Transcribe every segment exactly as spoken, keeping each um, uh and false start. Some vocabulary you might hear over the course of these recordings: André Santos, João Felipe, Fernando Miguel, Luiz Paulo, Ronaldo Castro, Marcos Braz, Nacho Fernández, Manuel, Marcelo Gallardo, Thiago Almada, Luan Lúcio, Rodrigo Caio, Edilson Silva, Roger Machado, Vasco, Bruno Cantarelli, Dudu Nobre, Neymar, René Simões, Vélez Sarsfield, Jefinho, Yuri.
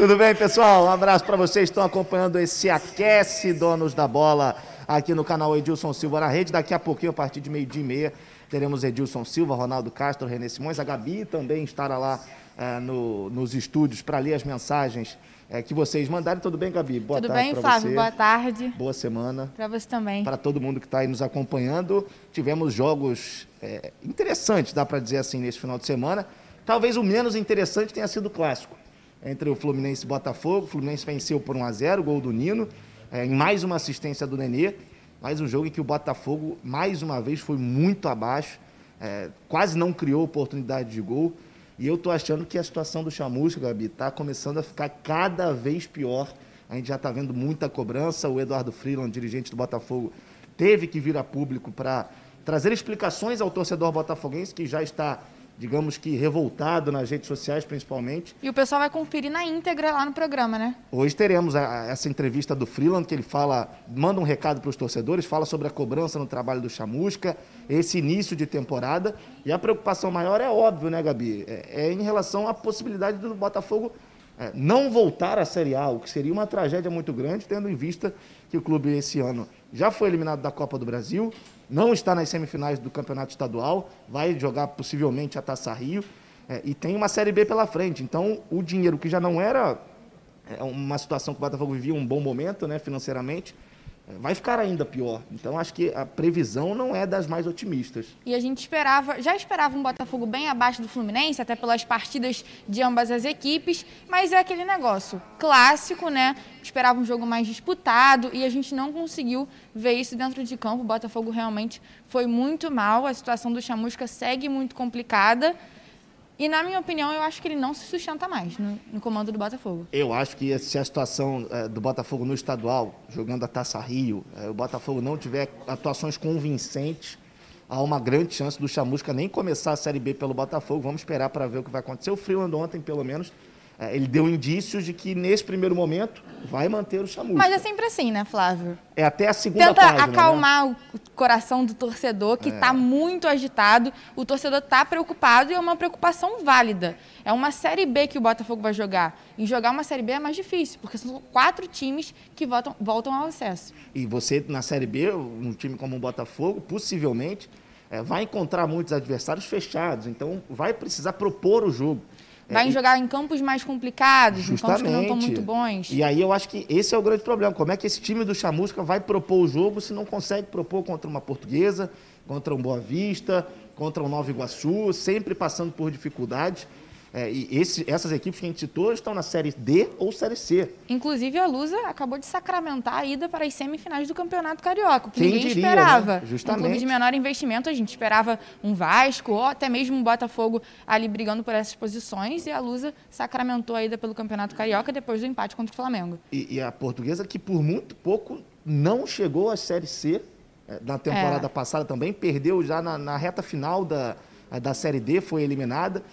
Tudo bem, pessoal? Um abraço para vocês que estão acompanhando esse Aquece Donos da Bola aqui no canal Edilson Silva na Rede. Daqui a pouquinho, a partir de meio-dia e meia, teremos Edilson Silva, Ronaldo Castro, René Simões. A Gabi também estará lá é, no, nos estúdios para ler as mensagens é, que vocês mandarem. Tudo bem, Gabi? Boa tarde. Tudo bem, Flávio? Boa tarde. Boa semana. Para você também. Para todo mundo que está aí nos acompanhando. Tivemos jogos é, interessantes, dá para dizer assim, nesse final de semana. Talvez o menos interessante tenha sido o clássico entre o Fluminense e o Botafogo. O Fluminense venceu por um a zero, gol do Nino, é, mais uma assistência do Nenê, mais um jogo em que o Botafogo, mais uma vez, foi muito abaixo, é, quase não criou oportunidade de gol. E eu tô achando que a situação do Chamusca, Gabi, tá começando a ficar cada vez pior. A gente já tá vendo muita cobrança. O Eduardo Freeland, dirigente do Botafogo, teve que vir a público para trazer explicações ao torcedor botafoguense, que já está, digamos que, revoltado nas redes sociais, principalmente. E o pessoal vai conferir na íntegra lá no programa, né? Hoje teremos a, a, essa entrevista do Freeland, que ele fala, manda um recado para os torcedores, fala sobre a cobrança no trabalho do Chamusca, esse início de temporada. E a preocupação maior é óbvio, né, Gabi? É, é em relação à possibilidade do Botafogo é, não voltar à Série A, o que seria uma tragédia muito grande, tendo em vista que o clube esse ano já foi eliminado da Copa do Brasil, não está nas semifinais do Campeonato Estadual, vai jogar possivelmente a Taça Rio, é, e tem uma Série B pela frente. Então, o dinheiro que já não era é, uma situação que o Botafogo vivia um bom momento, né, financeiramente, é, vai ficar ainda pior. Então, acho que a previsão não é das mais otimistas. E a gente esperava, já esperava um Botafogo bem abaixo do Fluminense, até pelas partidas de ambas as equipes, mas é aquele negócio clássico, né? Esperava um jogo mais disputado e a gente não conseguiu ver isso dentro de campo. O Botafogo realmente foi muito mal, a situação do Chamusca segue muito complicada e, na minha opinião, eu acho que ele não se sustenta mais no, no comando do Botafogo. Eu acho que se a situação é, do Botafogo no estadual, jogando a Taça Rio, é, o Botafogo não tiver atuações convincentes, há uma grande chance do Chamusca nem começar a Série B pelo Botafogo. Vamos esperar para ver o que vai acontecer. O Freeland ontem, pelo menos, ele deu indícios de que, nesse primeiro momento, vai manter o Chamusca. Mas é sempre assim, né, Flávio? É até a segunda Tenta página. Tenta acalmar, né, o coração do torcedor, que está é. muito agitado. O torcedor está preocupado e é uma preocupação válida. É uma Série B que o Botafogo vai jogar. E jogar uma Série B é mais difícil, porque são quatro times que voltam, voltam ao acesso. E você, na Série B, um time como o Botafogo, possivelmente, é, vai encontrar muitos adversários fechados. Então, vai precisar propor o jogo. Vai é, jogar em campos mais complicados, justamente, em campos que não estão muito bons. E aí eu acho que esse é o grande problema. Como é que esse time do Chamusca vai propor o jogo se não consegue propor contra uma Portuguesa, contra um Boa Vista, contra um Nova Iguaçu, sempre passando por dificuldades. É, e esse, essas equipes que a gente citou estão na Série D ou Série C. Inclusive, a Lusa acabou de sacramentar a ida para as semifinais do Campeonato Carioca, o que ninguém esperava. Né? Justamente. Um clube de menor investimento, a gente esperava um Vasco ou até mesmo um Botafogo ali brigando por essas posições, e a Lusa sacramentou a ida pelo Campeonato Carioca depois do empate contra o Flamengo. E, e a Portuguesa, que por muito pouco não chegou à Série C na temporada é. passada também, perdeu já na, na reta final da, da Série D, foi eliminada.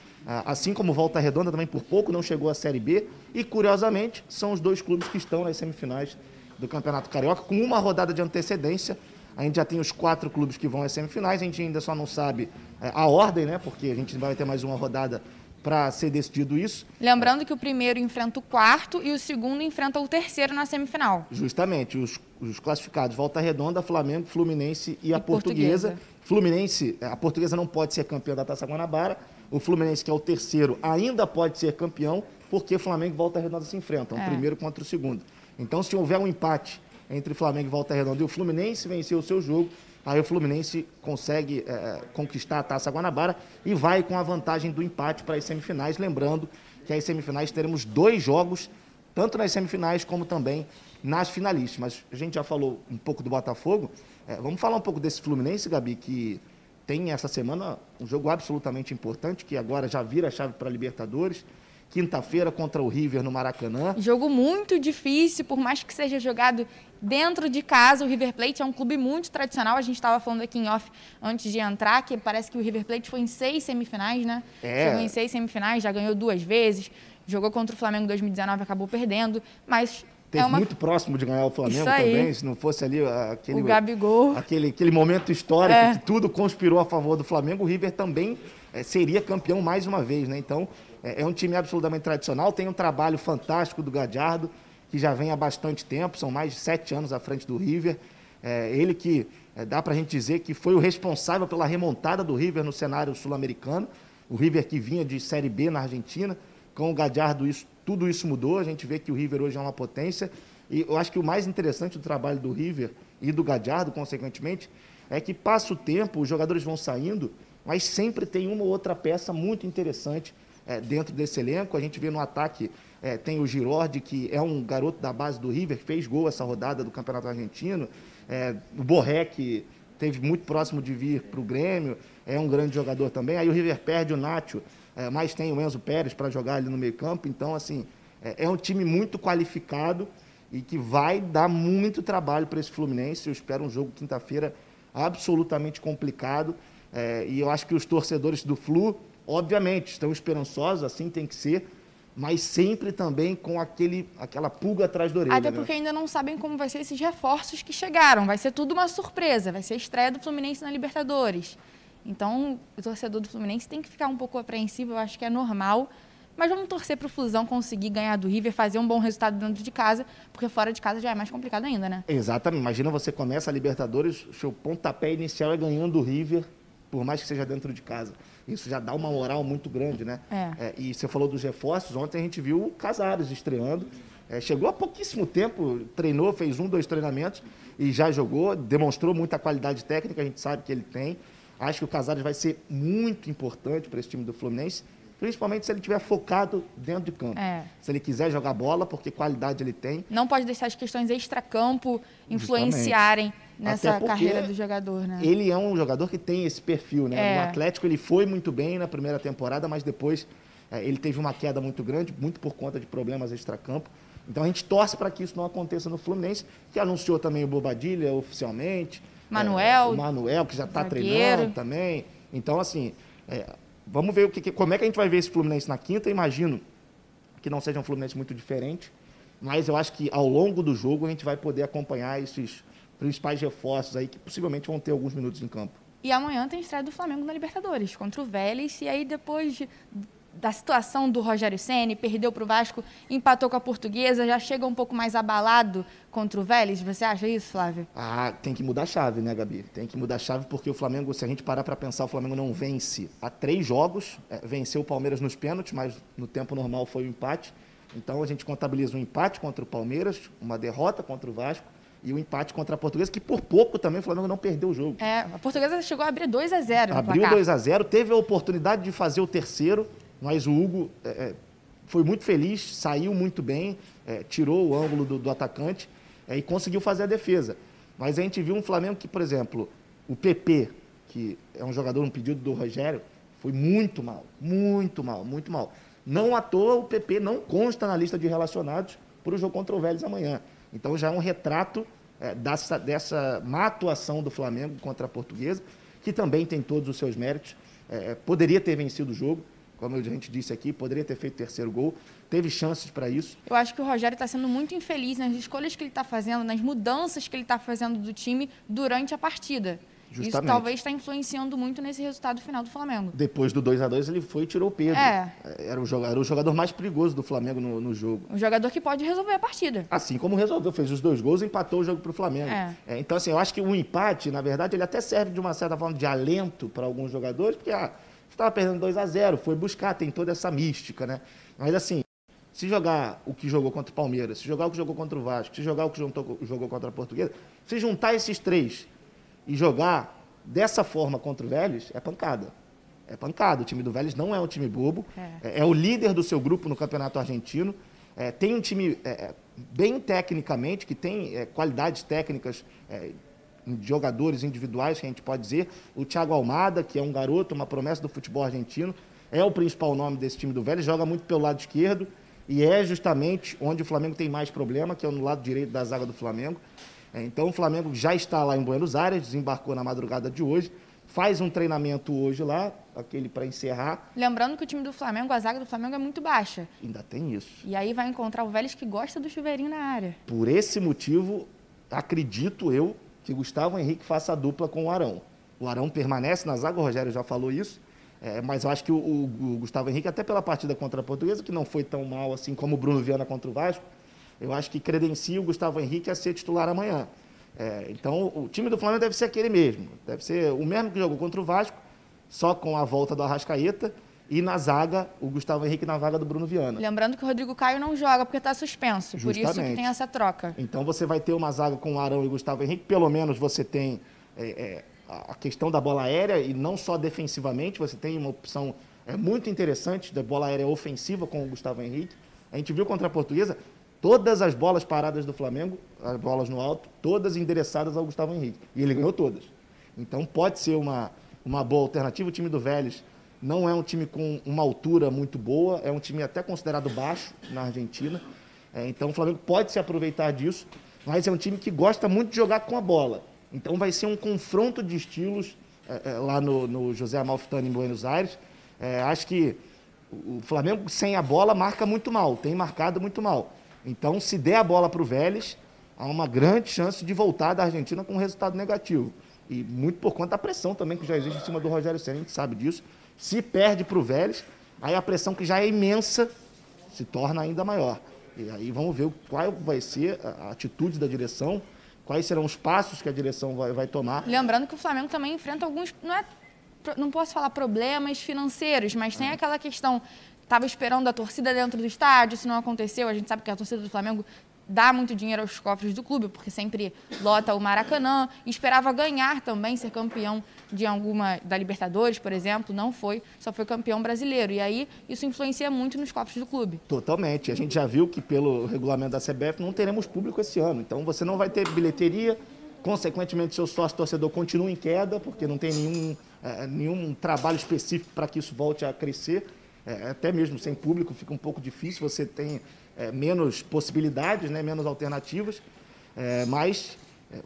Assim como Volta Redonda também por pouco não chegou à Série B. E, curiosamente, são os dois clubes que estão nas semifinais do Campeonato Carioca. Com uma rodada de antecedência, a gente já tem os quatro clubes que vão às semifinais. A gente ainda só não sabe a ordem, né? Porque a gente vai ter mais uma rodada para ser decidido isso. Lembrando que o primeiro enfrenta o quarto e o segundo enfrenta o terceiro na semifinal. Justamente. Os, os classificados, Volta Redonda, Flamengo, Fluminense e a e Portuguesa. Portuguesa. Fluminense, a Portuguesa não pode ser campeã da Taça Guanabara. O Fluminense, que é o terceiro, ainda pode ser campeão, porque Flamengo e Volta Redonda se enfrentam, é. o primeiro contra o segundo. Então, se houver um empate entre Flamengo e Volta Redonda e o Fluminense vencer o seu jogo, aí o Fluminense consegue é, conquistar a Taça Guanabara e vai com a vantagem do empate para as semifinais. Lembrando que as semifinais teremos dois jogos, tanto nas semifinais como também nas finalíssimas. A gente já falou um pouco do Botafogo. É, vamos falar um pouco desse Fluminense, Gabi, que tem essa semana um jogo absolutamente importante, que agora já vira a chave para a Libertadores. Quinta-feira contra o River no Maracanã. Jogo muito difícil, por mais que seja jogado dentro de casa. O River Plate é um clube muito tradicional. A gente estava falando aqui em off antes de entrar, que parece que o River Plate foi em seis semifinais, né? É. Jogou em seis semifinais, já ganhou duas vezes. Jogou contra o Flamengo em dois mil e dezenove, acabou perdendo, mas... Teve é uma... muito próximo de ganhar o Flamengo também, se não fosse ali aquele, o Gabigol. aquele, aquele momento histórico é. que tudo conspirou a favor do Flamengo. O River também é, seria campeão mais uma vez, né? Então, é, é um time absolutamente tradicional, tem um trabalho fantástico do Gallardo, que já vem há bastante tempo, são mais de sete anos à frente do River. É, ele que é, dá para a gente dizer que foi o responsável pela remontada do River no cenário sul-americano, o River que vinha de Série B na Argentina. Com o Gallardo, isso, tudo isso mudou, a gente vê que o River hoje é uma potência, e eu acho que o mais interessante do trabalho do River e do Gallardo, consequentemente, é que passa o tempo, os jogadores vão saindo, mas sempre tem uma ou outra peça muito interessante é, dentro desse elenco. A gente vê no ataque, é, tem o Girordi, que é um garoto da base do River, que fez gol essa rodada do Campeonato Argentino, é, o Borré, que esteve muito próximo de vir para o Grêmio, é um grande jogador também. Aí o River perde o Nacho, é, mas tem o Enzo Pérez para jogar ali no meio campo. Então, assim, é, é um time muito qualificado e que vai dar muito trabalho para esse Fluminense. Eu espero um jogo quinta-feira absolutamente complicado, é, e eu acho que os torcedores do Flu, obviamente, estão esperançosos, assim tem que ser, mas sempre também com aquele, aquela pulga atrás da orelha. Até porque, né, ainda não sabem como vai ser esses reforços que chegaram, vai ser tudo uma surpresa, vai ser a estreia do Fluminense na Libertadores. Então, o torcedor do Fluminense tem que ficar um pouco apreensivo, eu acho que é normal, mas vamos torcer para o Flusão conseguir ganhar do River, fazer um bom resultado dentro de casa, porque fora de casa já é mais complicado ainda, né? Exatamente, imagina você começa a Libertadores, seu pontapé inicial é ganhando o River, por mais que seja dentro de casa. Isso já dá uma moral muito grande, né? É. É, e você falou dos reforços, ontem a gente viu o Casares estreando. É, chegou há pouquíssimo tempo, treinou, fez um, dois treinamentos e já jogou, demonstrou muita qualidade técnica, a gente sabe que ele tem. Acho que o Casares vai ser muito importante para esse time do Fluminense, principalmente se ele estiver focado dentro de campo. É. Se ele quiser jogar bola, porque qualidade ele tem. Não pode deixar as questões extra-campo influenciarem nessa carreira do jogador, né? Ele é um jogador que tem esse perfil, né? É. No Atlético ele foi muito bem na primeira temporada, mas depois é, ele teve uma queda muito grande, muito por conta de problemas extra-campo. Então a gente torce para que isso não aconteça no Fluminense, que anunciou também o Bobadilha oficialmente. Manuel. É, o Manuel, que já está treinando também. Então, assim... É, vamos ver o que, como é que a gente vai ver esse Fluminense na quinta. Imagino que não seja um Fluminense muito diferente, mas eu acho que ao longo do jogo a gente vai poder acompanhar esses principais reforços aí que possivelmente vão ter alguns minutos em campo. E amanhã tem estreia do Flamengo na Libertadores contra o Vélez, e aí depois de, da situação do Rogério Ceni, perdeu para o Vasco, empatou com a Portuguesa, já chega um pouco mais abalado contra o Vélez, você acha isso, Flávio? Ah, tem que mudar a chave, né, Gabi? Tem que mudar a chave, porque o Flamengo, se a gente parar para pensar, o Flamengo não vence há três jogos, é, venceu o Palmeiras nos pênaltis, mas no tempo normal foi o empate, então a gente contabiliza um empate contra o Palmeiras, uma derrota contra o Vasco, e o empate contra a Portuguesa, que por pouco também o Flamengo não perdeu o jogo. É, a Portuguesa chegou a abrir dois a zero no placar. Abriu dois a zero, teve a oportunidade de fazer o terceiro, mas o Hugo é, foi muito feliz, saiu muito bem, é, tirou o ângulo do, do atacante é, e conseguiu fazer a defesa. Mas a gente viu um Flamengo que, por exemplo, o P P, que é um jogador no pedido do Rogério, foi muito mal, muito mal, muito mal. Não à toa o P P não consta na lista de relacionados para o jogo contra o Vélez amanhã. Então já é um retrato é, dessa, dessa má atuação do Flamengo contra a Portuguesa, que também tem todos os seus méritos. É, poderia ter vencido o jogo, como a gente disse aqui, poderia ter feito o terceiro gol, teve chances para isso. Eu acho que o Rogério está sendo muito infeliz nas escolhas que ele está fazendo, nas mudanças que ele está fazendo do time durante a partida. Justamente. Isso talvez está influenciando muito nesse resultado final do Flamengo. Depois do dois a dois ele foi e tirou o Pedro. É. Era o jogador, era o jogador mais perigoso do Flamengo no, no jogo. Um jogador que pode resolver a partida. Assim como resolveu, fez os dois gols e empatou o jogo para o Flamengo. É. É, então, assim, eu acho que o empate, na verdade, ele até serve de uma certa forma de alento para alguns jogadores, porque a... estava perdendo dois a zero, foi buscar, tem toda essa mística, né? Mas assim, se jogar o que jogou contra o Palmeiras, se jogar o que jogou contra o Vasco, se jogar o que jogou contra a Portuguesa, se juntar esses três e jogar dessa forma contra o Vélez, é pancada. É pancada. O time do Vélez não é um time bobo, é, é o líder do seu grupo no Campeonato Argentino, é, tem um time é, bem tecnicamente, que tem é, qualidades técnicas... É, de jogadores individuais, que a gente pode dizer, o Thiago Almada, que é um garoto, uma promessa do futebol argentino, é o principal nome desse time do Vélez, joga muito pelo lado esquerdo, e é justamente onde o Flamengo tem mais problema, que é no lado direito da zaga do Flamengo. Então o Flamengo já está lá em Buenos Aires, desembarcou na madrugada de hoje, faz um treinamento hoje lá, aquele para encerrar. Lembrando que o time do Flamengo, a zaga do Flamengo é muito baixa. Ainda tem isso. E aí vai encontrar o Vélez, que gosta do chuveirinho na área. Por esse motivo, acredito eu, que Gustavo Henrique faça a dupla com o Arão. O Arão permanece na zaga, o Rogério já falou isso, É, mas eu acho que o, o Gustavo Henrique, até pela partida contra a Portuguesa, que não foi tão mal assim como o Bruno Viana contra o Vasco, eu acho que credencia o Gustavo Henrique a ser titular amanhã. É, então, o time do Flamengo deve ser aquele mesmo. Deve ser o mesmo que jogou contra o Vasco, só com a volta do Arrascaeta e na zaga, o Gustavo Henrique na vaga do Bruno Viana. Lembrando que o Rodrigo Caio não joga porque está suspenso, justamente. Por isso que tem essa troca. Então, você vai ter uma zaga com o Arão e o Gustavo Henrique, pelo menos você tem é, é, a questão da bola aérea, e não só defensivamente, você tem uma opção é, muito interessante da bola aérea ofensiva com o Gustavo Henrique. A gente viu contra a Portuguesa, todas as bolas paradas do Flamengo, as bolas no alto, todas endereçadas ao Gustavo Henrique. E ele ganhou todas. Então, pode ser uma, uma boa alternativa. O time do Vélez não é um time com uma altura muito boa, é um time até considerado baixo na Argentina. É, então, o Flamengo pode se aproveitar disso, mas é um time que gosta muito de jogar com a bola. Então, vai ser um confronto de estilos é, é, lá no, no José Amalfitani, em Buenos Aires. É, acho que o Flamengo, sem a bola, marca muito mal, tem marcado muito mal. Então, se der a bola para o Vélez, há uma grande chance de voltar da Argentina com um resultado negativo. E muito por conta da pressão também que já existe em cima do Rogério Ceni, a gente sabe disso. Se perde para o Vélez, aí a pressão que já é imensa se torna ainda maior. E aí vamos ver qual vai ser a atitude da direção, quais serão os passos que a direção vai, vai tomar. Lembrando que o Flamengo também enfrenta alguns, não, é, não posso falar problemas financeiros, mas tem é. aquela questão... Estava esperando a torcida dentro do estádio, se não aconteceu, a gente sabe que a torcida do Flamengo dá muito dinheiro aos cofres do clube, porque sempre lota o Maracanã, e esperava ganhar também, ser campeão de alguma, da Libertadores, por exemplo, não foi, só foi campeão brasileiro, e aí isso influencia muito nos cofres do clube. Totalmente, a gente já viu que pelo regulamento da C B F não teremos público esse ano, então você não vai ter bilheteria, consequentemente seu sócio-torcedor continua em queda, porque não tem nenhum, é, nenhum trabalho específico para que isso volte a crescer. É, até mesmo sem público fica um pouco difícil, você tem é, menos possibilidades, né, menos alternativas, é, mas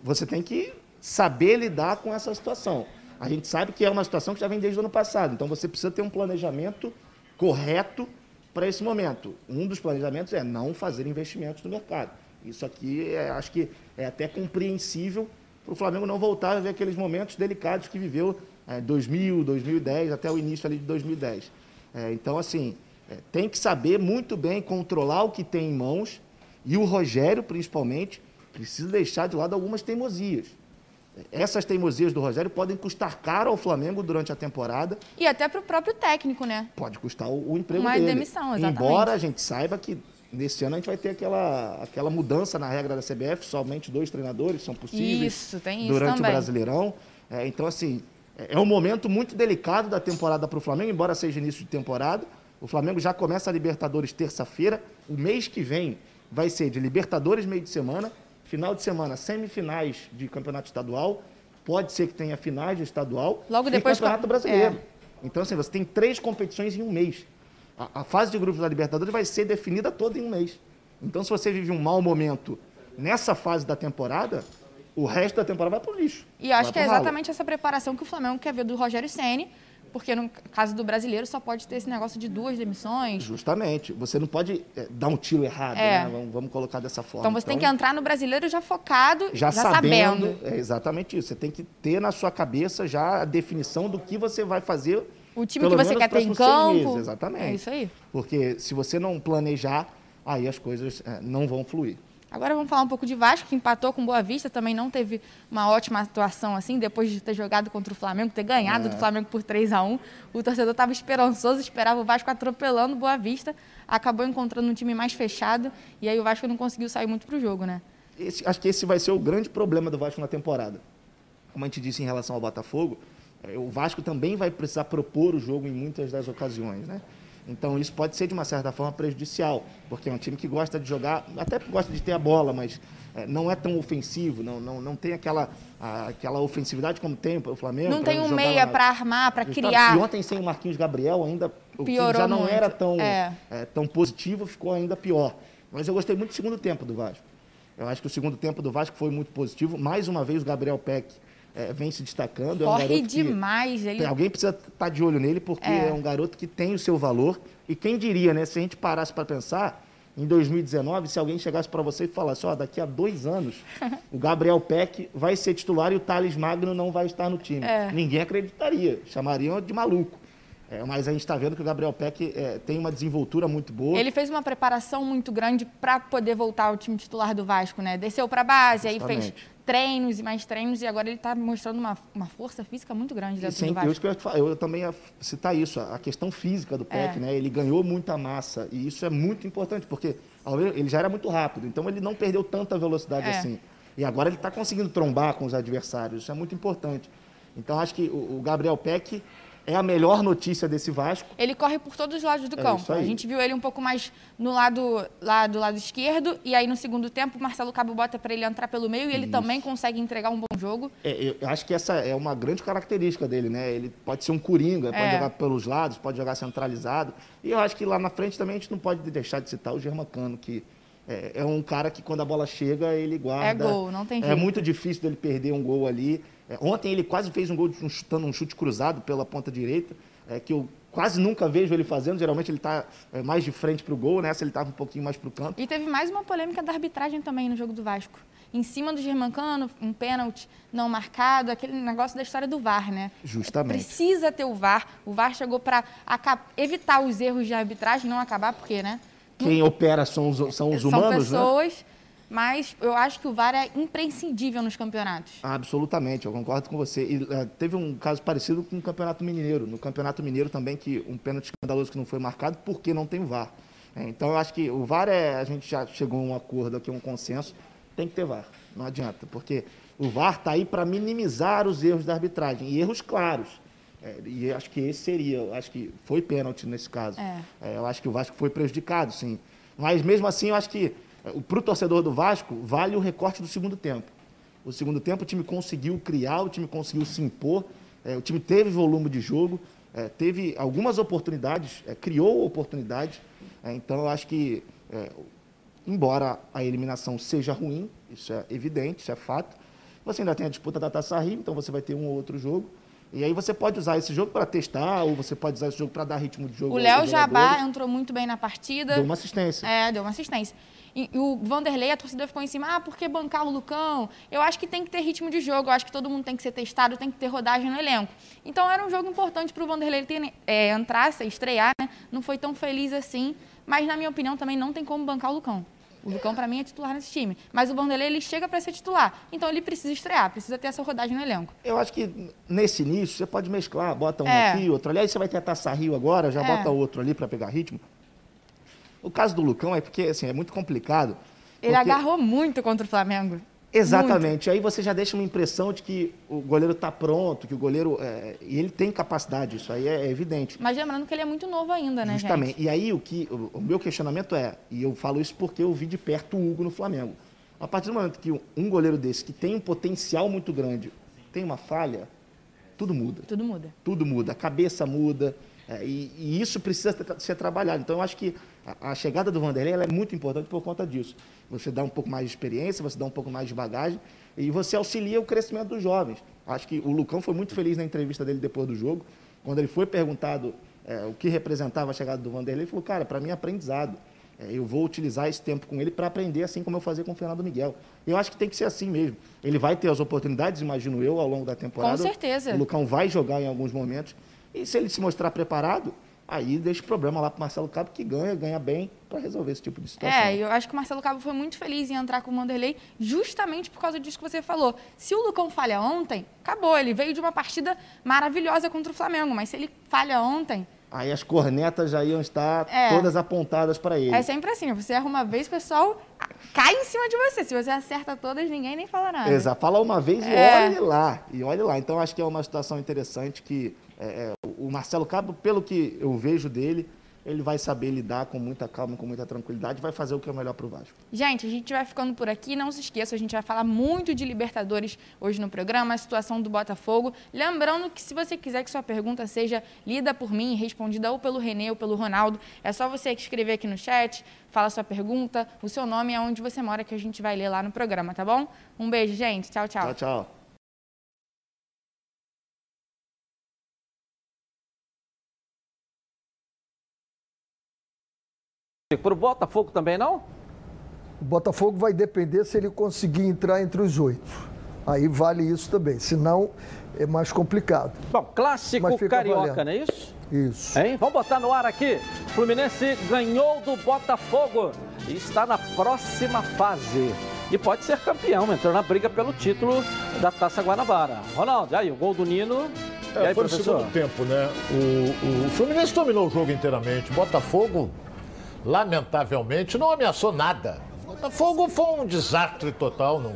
você tem que saber lidar com essa situação. A gente sabe que é uma situação que já vem desde o ano passado, então você precisa ter um planejamento correto para esse momento. Um dos planejamentos é não fazer investimentos no mercado. Isso aqui é, acho que é até compreensível para o Flamengo não voltar a ver aqueles momentos delicados que viveu em é, dois mil, dois mil e dez, até o início ali de dois mil e dez. É, então, assim, é, tem que saber muito bem controlar o que tem em mãos, e o Rogério, principalmente, precisa deixar de lado algumas teimosias. Essas teimosias do Rogério podem custar caro ao Flamengo durante a temporada. E até para o próprio técnico, né? Pode custar o, o emprego dele. Uma demissão, exatamente. Embora a gente saiba que nesse ano a gente vai ter aquela, aquela mudança na regra da C B F, somente dois treinadores são possíveis. Isso, tem isso durante também. O Brasileirão. É, então, assim... É um momento muito delicado da temporada para o Flamengo, embora seja início de temporada. O Flamengo já começa a Libertadores terça-feira. O mês que vem vai ser de Libertadores meio de semana, final de semana semifinais de campeonato estadual. Pode ser que tenha finais de estadual logo e depois campeonato brasileiro. É. Então, assim, você tem três competições em um mês. A, a fase de grupos da Libertadores vai ser definida toda em um mês. Então, se você vive um mau momento nessa fase da temporada... O resto da temporada vai para o lixo. E acho que é exatamente essa preparação que o Flamengo quer ver do Rogério Ceni, porque no caso do brasileiro só pode ter esse negócio de duas demissões. Justamente. Você não pode é, dar um tiro errado, é. né? Vamos, vamos colocar dessa forma. Então você então, tem que entrar no brasileiro já focado, já, já sabendo. sabendo. É exatamente isso. Você tem que ter na sua cabeça já a definição do que você vai fazer. O time que você quer ter em campo. Exatamente. É isso aí. Porque se você não planejar, aí as coisas é, não vão fluir. Agora vamos falar um pouco de Vasco, que empatou com Boa Vista, também não teve uma ótima atuação assim, depois de ter jogado contra o Flamengo, ter ganhado é. do Flamengo por três a um. O torcedor estava esperançoso, esperava o Vasco atropelando Boa Vista, acabou encontrando um time mais fechado, e aí o Vasco não conseguiu sair muito para o jogo, né? Esse, acho que esse vai ser o grande problema do Vasco na temporada. Como a gente disse em relação ao Botafogo, o Vasco também vai precisar propor o jogo em muitas das ocasiões, né? Então, isso pode ser, de uma certa forma, prejudicial, porque é um time que gosta de jogar, até gosta de ter a bola, mas é, não é tão ofensivo, não, não, não tem aquela, a, aquela ofensividade como tem o Flamengo. Não tem um meia para armar, para criar. E ontem, sem o Marquinhos Gabriel, ainda o time já não era tão, é. É, tão positivo, ficou ainda pior. Mas eu gostei muito do segundo tempo do Vasco. Eu acho que o segundo tempo do Vasco foi muito positivo. Mais uma vez, o Gabriel Pec É, vem se destacando. Corre é um garoto demais. Que, ele... Alguém precisa estar de olho nele, porque é. é um garoto que tem o seu valor. E quem diria, né? Se a gente parasse para pensar, em dois mil e dezenove, se alguém chegasse para você e falasse, ó, daqui a dois anos, o Gabriel Pec vai ser titular e o Thales Magno não vai estar no time. É. Ninguém acreditaria, chamariam de maluco. É, mas a gente está vendo que o Gabriel Pec é, tem uma desenvoltura muito boa. Ele fez uma preparação muito grande para poder voltar ao time titular do Vasco, né? Desceu para a base, justamente, aí fez treinos e mais treinos, e agora ele está mostrando uma, uma força física muito grande dentro do Vasco. Eu, eu também ia citar isso, a questão física do Pec, é. né? Ele ganhou muita massa, e isso é muito importante, porque ele já era muito rápido, então ele não perdeu tanta velocidade é. assim. E agora ele está conseguindo trombar com os adversários, isso é muito importante. Então, acho que o, o Gabriel Pec é a melhor notícia desse Vasco. Ele corre por todos os lados do é campo. A gente viu ele um pouco mais no lado, lá do lado esquerdo, e aí no segundo tempo o Marcelo Cabo bota para ele entrar pelo meio, e ele isso. também consegue entregar um bom jogo. É, eu acho que essa é uma grande característica dele, né? Ele pode ser um coringa, é. pode jogar pelos lados, pode jogar centralizado. E eu acho que lá na frente também a gente não pode deixar de citar o Germancano, que é, é um cara que quando a bola chega, ele guarda. É gol, não tem jeito. É muito difícil dele perder um gol ali. Ontem ele quase fez um gol de um, chutando um chute cruzado pela ponta direita, é, que eu quase nunca vejo ele fazendo. Geralmente ele está é, mais de frente para o gol, né? Se ele estava um pouquinho mais para o canto. E teve mais uma polêmica da arbitragem também no jogo do Vasco. Em cima do Germancano, um pênalti não marcado, aquele negócio da história do V A R, né? Justamente. Precisa ter o V A R. O V A R chegou para evitar os erros de arbitragem, não acabar, porque, né? Quem opera são os, são os humanos, né? São pessoas... Né? Mas eu acho que o V A R é imprescindível nos campeonatos. Absolutamente, eu concordo com você. E uh, teve um caso parecido com o Campeonato Mineiro. No Campeonato Mineiro também, que um pênalti escandaloso que não foi marcado, porque não tem o V A R. É, então, eu acho que o V A R, é, a gente já chegou a um acordo aqui, um consenso, tem que ter V A R. Não adianta, porque o V A R está aí para minimizar os erros da arbitragem, e erros claros. É, e acho que esse seria, eu acho que foi pênalti nesse caso. É. É, eu acho que o Vasco foi prejudicado, sim. Mas, mesmo assim, eu acho que para o torcedor do Vasco, vale o recorte do segundo tempo. O segundo tempo o time conseguiu criar, o time conseguiu se impor, é, o time teve volume de jogo, é, teve algumas oportunidades, é, criou oportunidades. É, então, eu acho que, é, embora a eliminação seja ruim, isso é evidente, isso é fato, você ainda tem a disputa da Taça Rio, então você vai ter um ou outro jogo. E aí você pode usar esse jogo para testar, ou você pode usar esse jogo para dar ritmo de jogo. O Léo Jabá entrou muito bem na partida. Deu uma assistência. É, deu uma assistência. E o Vanderlei, a torcida ficou em cima, ah, por que bancar o Lucão? Eu acho que tem que ter ritmo de jogo, eu acho que todo mundo tem que ser testado, tem que ter rodagem no elenco. Então era um jogo importante para o Vanderlei ter, é, entrar, se estrear, né? Não foi tão feliz assim, mas na minha opinião também não tem como bancar o Lucão. O Lucão, para mim, é titular nesse time. Mas o Vanderlei, ele chega para ser titular. Então, ele precisa estrear, precisa ter essa rodagem no elenco. Eu acho que, nesse início, você pode mesclar. Bota um é. aqui, outro ali. Aí você vai ter a Taça Rio agora, já é. bota outro ali para pegar ritmo. O caso do Lucão é porque, assim, é muito complicado. Ele porque... agarrou muito contra o Flamengo. Exatamente. Muito. Aí você já deixa uma impressão de que o goleiro está pronto, que o goleiro... É... E ele tem capacidade, isso aí é evidente. Mas lembrando que ele é muito novo ainda, né, Justamente. gente? E aí o que o meu questionamento é, e eu falo isso porque eu vi de perto o Hugo no Flamengo. A partir do momento que um goleiro desse, que tem um potencial muito grande, tem uma falha, tudo muda. Tudo muda. Tudo muda. A cabeça muda. É, e, e isso precisa ser trabalhado. Então, eu acho que a, a chegada do Vanderlei ela é muito importante por conta disso. Você dá um pouco mais de experiência, você dá um pouco mais de bagagem e você auxilia o crescimento dos jovens. Acho que o Lucão foi muito feliz na entrevista dele depois do jogo. Quando ele foi perguntado é, o que representava a chegada do Vanderlei, ele falou, cara, para mim é aprendizado. É, eu vou utilizar esse tempo com ele para aprender, assim como eu fazia com o Fernando Miguel. Eu acho que tem que ser assim mesmo. Ele vai ter as oportunidades, imagino eu, ao longo da temporada. Com certeza. O Lucão vai jogar em alguns momentos. E se ele se mostrar preparado, aí deixa o problema lá para o Marcelo Cabo, que ganha, ganha bem, para resolver esse tipo de situação. É, eu acho que o Marcelo Cabo foi muito feliz em entrar com o Vanderlei justamente por causa disso que você falou. Se o Lucão falha ontem, acabou. Ele veio de uma partida maravilhosa contra o Flamengo, mas se ele falha ontem... Aí as cornetas já iam estar é, todas apontadas para ele. É sempre assim, você erra uma vez, o pessoal cai em cima de você. Se você acerta todas, ninguém nem fala nada. Exato, fala uma vez e é. olhe lá, e olhe lá. Então, acho que é uma situação interessante que... É, o Marcelo Cabo, pelo que eu vejo dele, ele vai saber lidar com muita calma, com muita tranquilidade, vai fazer o que é melhor para o Vasco. Gente, a gente vai ficando por aqui. Não se esqueça, a gente vai falar muito de Libertadores hoje no programa, a situação do Botafogo. Lembrando que se você quiser que sua pergunta seja lida por mim, respondida ou pelo René ou pelo Ronaldo, é só você escrever aqui no chat, fala sua pergunta, o seu nome e aonde você mora, que a gente vai ler lá no programa, tá bom? Um beijo, gente. Tchau, tchau. Tchau, tchau. Para o Botafogo também não? O Botafogo vai depender se ele conseguir entrar entre os oito. Aí vale isso também, senão é mais complicado. Bom, clássico carioca, valendo. Não é isso? Isso. Hein? Vamos botar no ar aqui. Fluminense ganhou do Botafogo e está na próxima fase. E pode ser campeão, entrou na briga pelo título da Taça Guanabara. Ronaldo, aí o gol do Nino. É, aí, foi professor? No segundo tempo, né? O, o, o Fluminense dominou o jogo inteiramente. O Botafogo, lamentavelmente, não ameaçou nada. O Botafogo foi um desastre total. Não...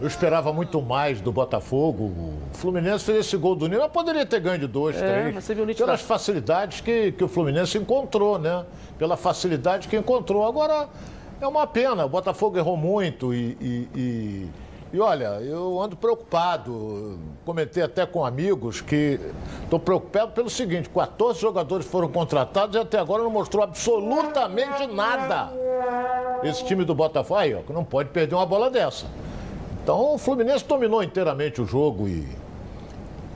Eu esperava muito mais do Botafogo. O Fluminense fez esse gol do Nino. Mas poderia ter ganho de dois, é, três. Pelas tarde. facilidades que, que o Fluminense encontrou, né? Pela facilidade que encontrou. Agora... É uma pena, o Botafogo errou muito e, e, e, e olha, eu ando preocupado, comentei até com amigos que estou preocupado pelo seguinte, quatorze jogadores foram contratados e até agora não mostrou absolutamente nada esse time do Botafogo, aí ó, que não pode perder uma bola dessa. Então o Fluminense dominou inteiramente o jogo e...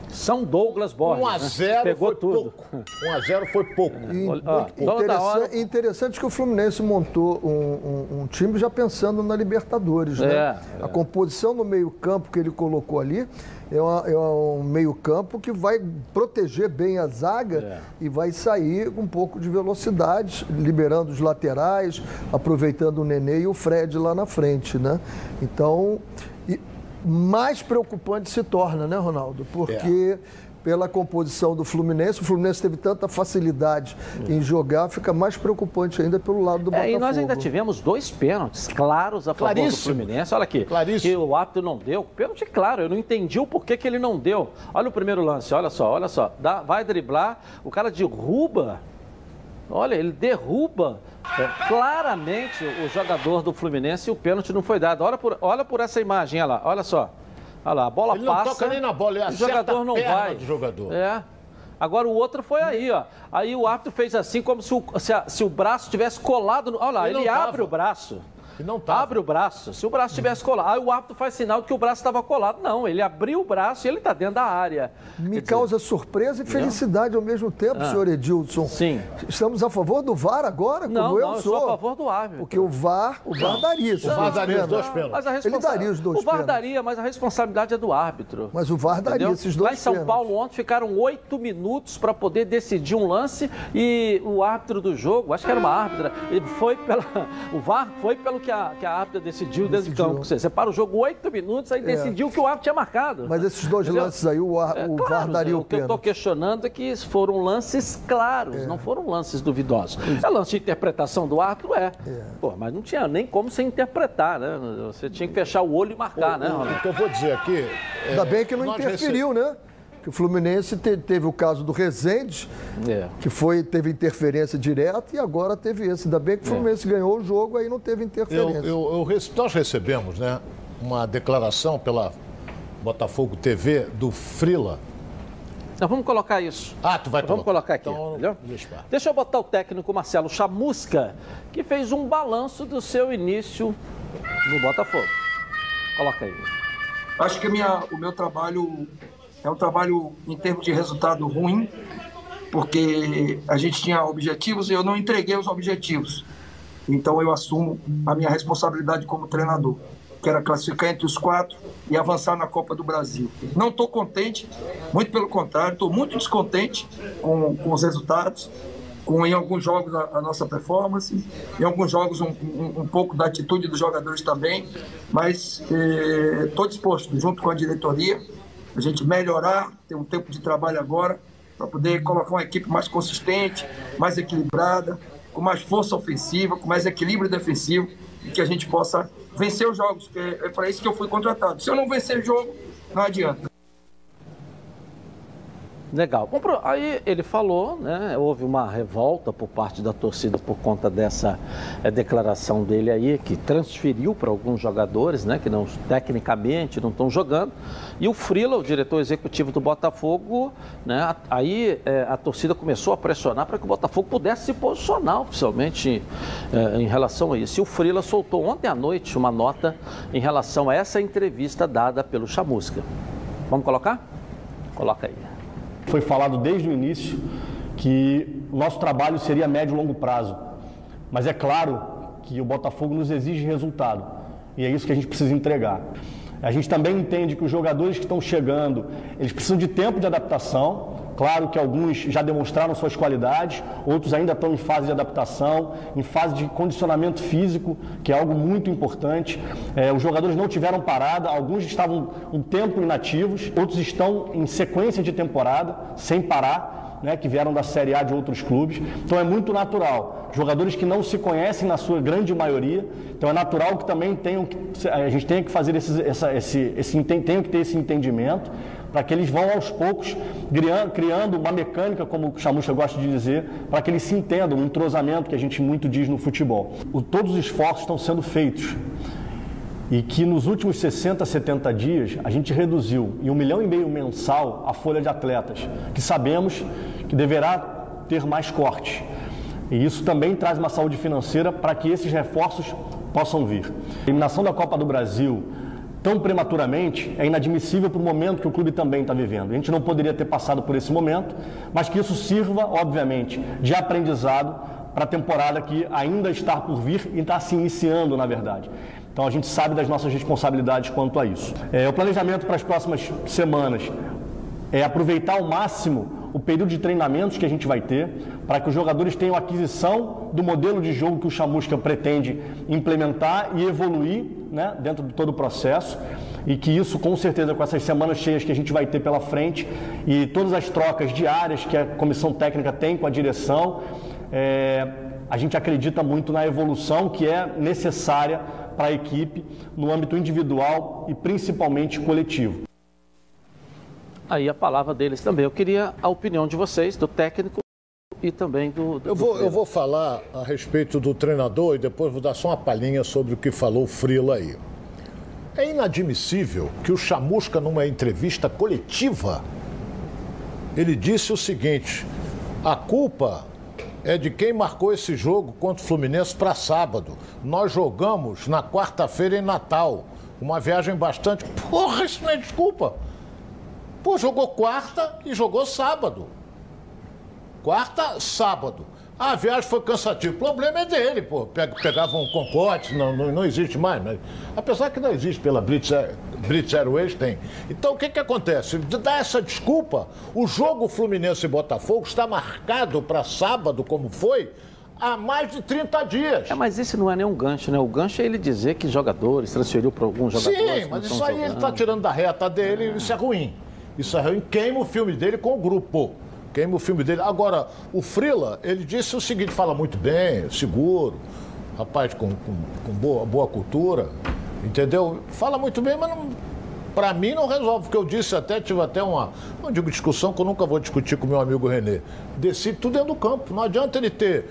São Douglas Borges. um a zero né? foi tudo. pouco. um a zero foi pouco. E, ah, interessante, interessante que o Fluminense montou um, um, um time já pensando na Libertadores. É, né? É. A composição no meio-campo que ele colocou ali é, uma, é um meio-campo que vai proteger bem a zaga é. e vai sair com um pouco de velocidade, liberando os laterais, aproveitando o Nenê e o Fred lá na frente. Né? Então... E, mais preocupante se torna, né, Ronaldo? Porque é. pela composição do Fluminense, o Fluminense teve tanta facilidade é. em jogar, fica mais preocupante ainda pelo lado do é, Botafogo. E nós ainda tivemos dois pênaltis claros a favor Claríssimo. do Fluminense. Olha aqui, Claríssimo. que o árbitro não deu. Pênalti claro, eu não entendi o porquê que ele não deu. Olha o primeiro lance, olha só, olha só. Dá, vai driblar, o cara derruba. Olha, ele derruba é, claramente o jogador do Fluminense e o pênalti não foi dado. Olha por, olha por essa imagem, olha lá, olha só. Olha lá, a bola ele passa. Ele não toca nem na bola, ele acerta a perna do jogador. É. Agora o outro foi aí, ó. Aí o árbitro fez assim, como se o, se a, se o braço tivesse colado. No, olha lá, ele, ele abre o braço. Ele não tava. Abre o braço. Se o braço tivesse colado, aí o árbitro faz sinal de que o braço estava colado. Não, ele abriu o braço e ele está dentro da área. Me Quer causa dizer... surpresa e felicidade não. ao mesmo tempo, ah. senhor Edilson. Sim. Estamos a favor do V A R agora, como não, eu não, sou. Não, eu sou a favor do árbitro. Porque o V A R, o V A R daria. O V A R daria os dois pênaltis. Responsa... Ele daria os dois pênaltis. O V A R daria, mas a responsabilidade é do árbitro. Mas o V A R daria entendeu? esses dois pênaltis. Lá em São Paulo ontem ficaram oito minutos para poder decidir um lance e o árbitro do jogo, acho que era uma árbitra, ele foi pela... o V A R foi pelo que a, que a árbitra decidiu, decidiu desde o campo. Você para o jogo oito minutos, aí é. decidiu que o árbitro tinha marcado. Mas esses dois Entendeu? lances aí, o, ar, é, o claro, V A R daria o pênalti. O que eu estou questionando é que foram lances claros, é. não foram lances duvidosos. É lance de interpretação do árbitro, é. é. Pô, mas não tinha nem como você interpretar, né? Você tinha que fechar o olho e marcar, o, né, Ronaldo? O que eu vou dizer aqui... É, Ainda bem que não interferiu, rece... né? Que o Fluminense te, teve o caso do Rezende, é. que foi, teve interferência direta, e agora teve esse. Ainda bem que o Fluminense é. ganhou o jogo, aí não teve interferência. Eu, eu, eu, nós recebemos né, uma declaração pela Botafogo T V do Freeland. Então, vamos colocar isso. Ah, tu vai Vamos colocar, colocar aqui. Então, deixa. deixa eu botar o técnico Marcelo Chamusca, que fez um balanço do seu início no Botafogo. Coloca aí. Acho que minha, o meu trabalho... É um trabalho, em termos de resultado, ruim, porque a gente tinha objetivos e eu não entreguei os objetivos. Então eu assumo a minha responsabilidade como treinador, que era classificar entre os quatro e avançar na Copa do Brasil. Não estou contente, muito pelo contrário, estou muito descontente com, com os resultados, com, em alguns jogos a, a nossa performance, em alguns jogos um, um, um pouco da atitude dos jogadores também, mas estou eh, disposto, junto com a diretoria, a gente melhorar, ter um tempo de trabalho agora, para poder colocar uma equipe mais consistente, mais equilibrada, com mais força ofensiva, com mais equilíbrio defensivo, e que a gente possa vencer os jogos, que é para isso que eu fui contratado. Se eu não vencer o jogo, não adianta. Legal. Bom, aí ele falou, né, houve uma revolta por parte da torcida por conta dessa é, declaração dele aí, que transferiu para alguns jogadores, né, que não, tecnicamente não estão jogando. E o Freeland, o diretor executivo do Botafogo, né, aí é, a torcida começou a pressionar para que o Botafogo pudesse se posicionar oficialmente é, em relação a isso. E o Freeland soltou ontem à noite uma nota em relação a essa entrevista dada pelo Chamusca. Vamos colocar? Coloca aí. Foi falado desde o início que nosso trabalho seria médio e longo prazo, mas é claro que o Botafogo nos exige resultado e é isso que a gente precisa entregar. A gente também entende que os jogadores que estão chegando, eles precisam de tempo de adaptação, Claro que alguns já demonstraram suas qualidades, outros ainda estão em fase de adaptação, em fase de condicionamento físico, que é algo muito importante. É, os jogadores não tiveram parada, alguns estavam um tempo inativos, outros estão em sequência de temporada, sem parar, né, que vieram da Série A de outros clubes. Então é muito natural. Jogadores que não se conhecem na sua grande maioria, então é natural que também tenham que, a gente tenha que fazer esses, essa, esse, esse, tenha que ter esse entendimento, para que eles vão aos poucos criando uma mecânica, como o Chamusca gosta de dizer, para que eles se entendam, um entrosamento que a gente muito diz no futebol. O, todos os esforços estão sendo feitos e que nos últimos sessenta, setenta dias a gente reduziu em um milhão e meio mensal a folha de atletas, que sabemos que deverá ter mais cortes. E isso também traz uma saúde financeira para que esses reforços possam vir. A eliminação da Copa do Brasil tão prematuramente é inadmissível para o momento que o clube também está vivendo. A gente não poderia ter passado por esse momento, mas que isso sirva, obviamente, de aprendizado para a temporada que ainda está por vir e está se iniciando, na verdade. Então a gente sabe das nossas responsabilidades quanto a isso. É, o planejamento para as próximas semanas é aproveitar ao máximo o período de treinamentos que a gente vai ter, para que os jogadores tenham aquisição do modelo de jogo que o Chamusca pretende implementar e evoluir, né, dentro de todo o processo, e que isso, com certeza, com essas semanas cheias que a gente vai ter pela frente e todas as trocas diárias que a comissão técnica tem com a direção, é, a gente acredita muito na evolução que é necessária para a equipe no âmbito individual e principalmente coletivo. Aí a palavra deles também. Eu queria a opinião de vocês, do técnico e também do... do eu, vou, eu vou falar a respeito do treinador e depois vou dar só uma palhinha sobre o que falou o Freeland aí. É inadmissível que o Chamusca, numa entrevista coletiva, ele disse o seguinte: a culpa é de quem marcou esse jogo contra o Fluminense para sábado. Nós jogamos na quarta-feira em Natal. Uma viagem bastante... Porra, isso não é desculpa! Pô, jogou quarta e jogou sábado. Quarta, sábado. Ah, a viagem foi cansativa. O problema é dele, pô. Pegava um Concorde, não, não, não existe mais. Mas... apesar que não existe pela British, British Airways, tem. Então, o que que acontece? Dá essa desculpa. O jogo Fluminense e Botafogo está marcado para sábado, como foi, há mais de trinta dias. É, mas isso não é nenhum gancho, né? O gancho é ele dizer que jogadores, transferiu para alguns jogadores. Sim, mas isso aí jogando. Ele está tirando da reta dele, é. Isso é ruim. Isso é ruim, queima o filme dele com o grupo. Queima o filme dele. Agora, o Freeland, ele disse o seguinte, fala muito bem, seguro, rapaz com, com, com boa, boa cultura, entendeu? Fala muito bem, mas não... Para mim não resolve, porque eu disse até, tive até uma, não digo discussão, que eu nunca vou discutir com meu amigo René. Decide tudo dentro do campo. Não adianta ele ter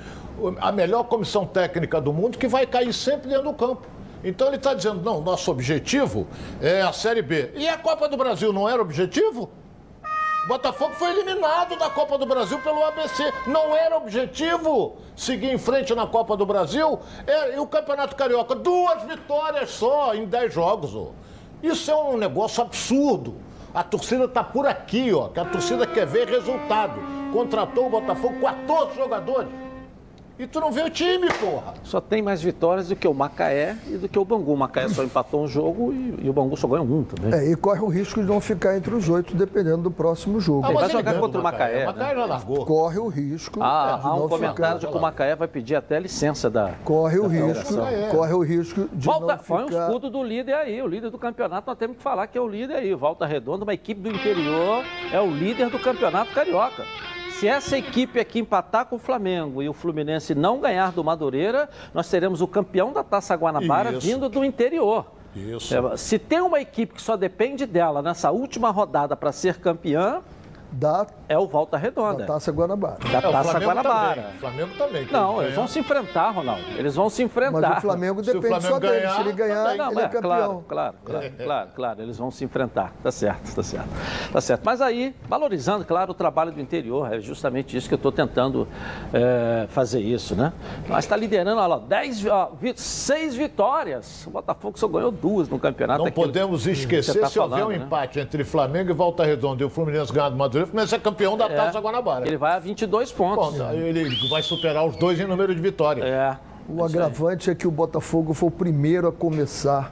a melhor comissão técnica do mundo, que vai cair sempre dentro do campo. Então ele está dizendo, não, nosso objetivo é a Série B. E a Copa do Brasil não era objetivo? Botafogo foi eliminado da Copa do Brasil pelo A B C. Não era objetivo seguir em frente na Copa do Brasil? E o Campeonato Carioca, duas vitórias só em dez jogos. Ó. Isso é um negócio absurdo. A torcida está por aqui, ó, que a torcida quer ver resultado. Contratou o Botafogo quatorze jogadores. E tu não vê o time, porra. Só tem mais vitórias do que o Macaé e do que o Bangu. O Macaé só empatou um jogo e, e o Bangu só ganhou um também. É, e corre o risco de não ficar entre os oito, dependendo do próximo jogo. Ah, vai jogar contra o Macaé, Macaé, né? Macaé já largou. Corre o risco. Ah, é, de há um comentário de que o Macaé vai pedir até licença da... Corre o da risco, é. Corre o risco de Volta, não ficar... Foi um escudo do líder aí, o líder do campeonato, nós temos que falar que é o líder aí. Volta Redonda, uma equipe do interior, é o líder do Campeonato Carioca. Se essa equipe aqui empatar com o Flamengo e o Fluminense não ganhar do Madureira, nós teremos o campeão da Taça Guanabara vindo do interior. Isso. Se tem uma equipe que só depende dela nessa última rodada para ser campeã, da... é o Volta Redonda. Da Taça Guanabara. Da é, Taça Flamengo Guanabara. Também. O Flamengo também. Não, ganhar. Eles vão se enfrentar, Ronaldo. Eles vão se enfrentar. Mas o Flamengo depende, se o Flamengo só ganhar, dele. Se ele ganhar, não, ele é, é campeão. Claro, claro, claro, claro, claro. Eles vão se enfrentar. Tá certo, tá certo. Tá certo. Mas aí, valorizando, claro, o trabalho do interior. É justamente isso que eu estou tentando é, fazer isso, né? Mas está liderando, olha lá, dez, ó, seis vitórias. O Botafogo só ganhou duas no campeonato. Não podemos esquecer, tá se falando, houver um né? empate entre Flamengo e Volta Redonda e o Fluminense ganhar do Madureira, o Fluminense é campeão da é, Taça Guanabara. Ele vai a vinte e dois pontos. Bom, ele vai superar os dois em número de vitórias. É, o agravante é que o Botafogo foi o primeiro a começar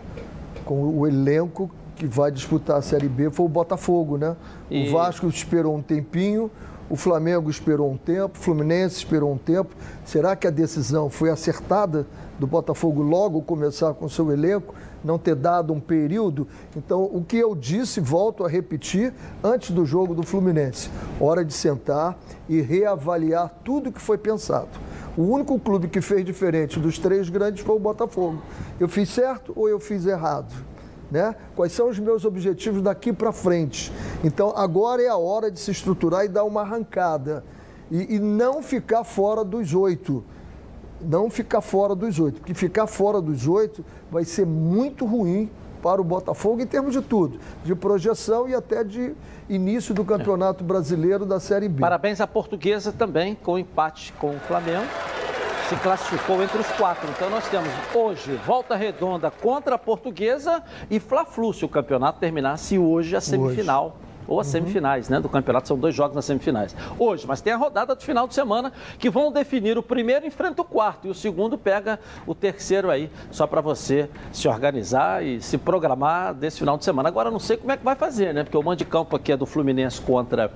com o elenco que vai disputar a Série B foi o Botafogo, né? E... O Vasco esperou um tempinho, o Flamengo esperou um tempo, o Fluminense esperou um tempo. Será que a decisão foi acertada do Botafogo logo começar com seu elenco, não ter dado um período? Então, o que eu disse, volto a repetir, antes do jogo do Fluminense. Hora de sentar e reavaliar tudo que foi pensado. O único clube que fez diferente dos três grandes foi o Botafogo. Eu fiz certo ou eu fiz errado? Né? Quais são os meus objetivos daqui para frente? Então, agora é a hora de se estruturar e dar uma arrancada. E, e não ficar fora dos oito. Não ficar fora dos oito. Porque ficar fora dos oito vai ser muito ruim para o Botafogo em termos de tudo. De projeção e até de início do Campeonato Brasileiro da Série B. Parabéns à Portuguesa também, com empate com o Flamengo. Se classificou entre os quatro. Então nós temos hoje Volta Redonda contra a Portuguesa e Fla-Flu, se o campeonato terminasse hoje a semifinal. Hoje. Ou as uhum. semifinais, né? Do campeonato são dois jogos nas semifinais. Hoje, mas tem a rodada do final de semana que vão definir o primeiro enfrenta o quarto e o segundo pega o terceiro aí, só para você se organizar e se programar desse final de semana. Agora não sei como é que vai fazer, né? Porque o mando de campo aqui é do Fluminense contra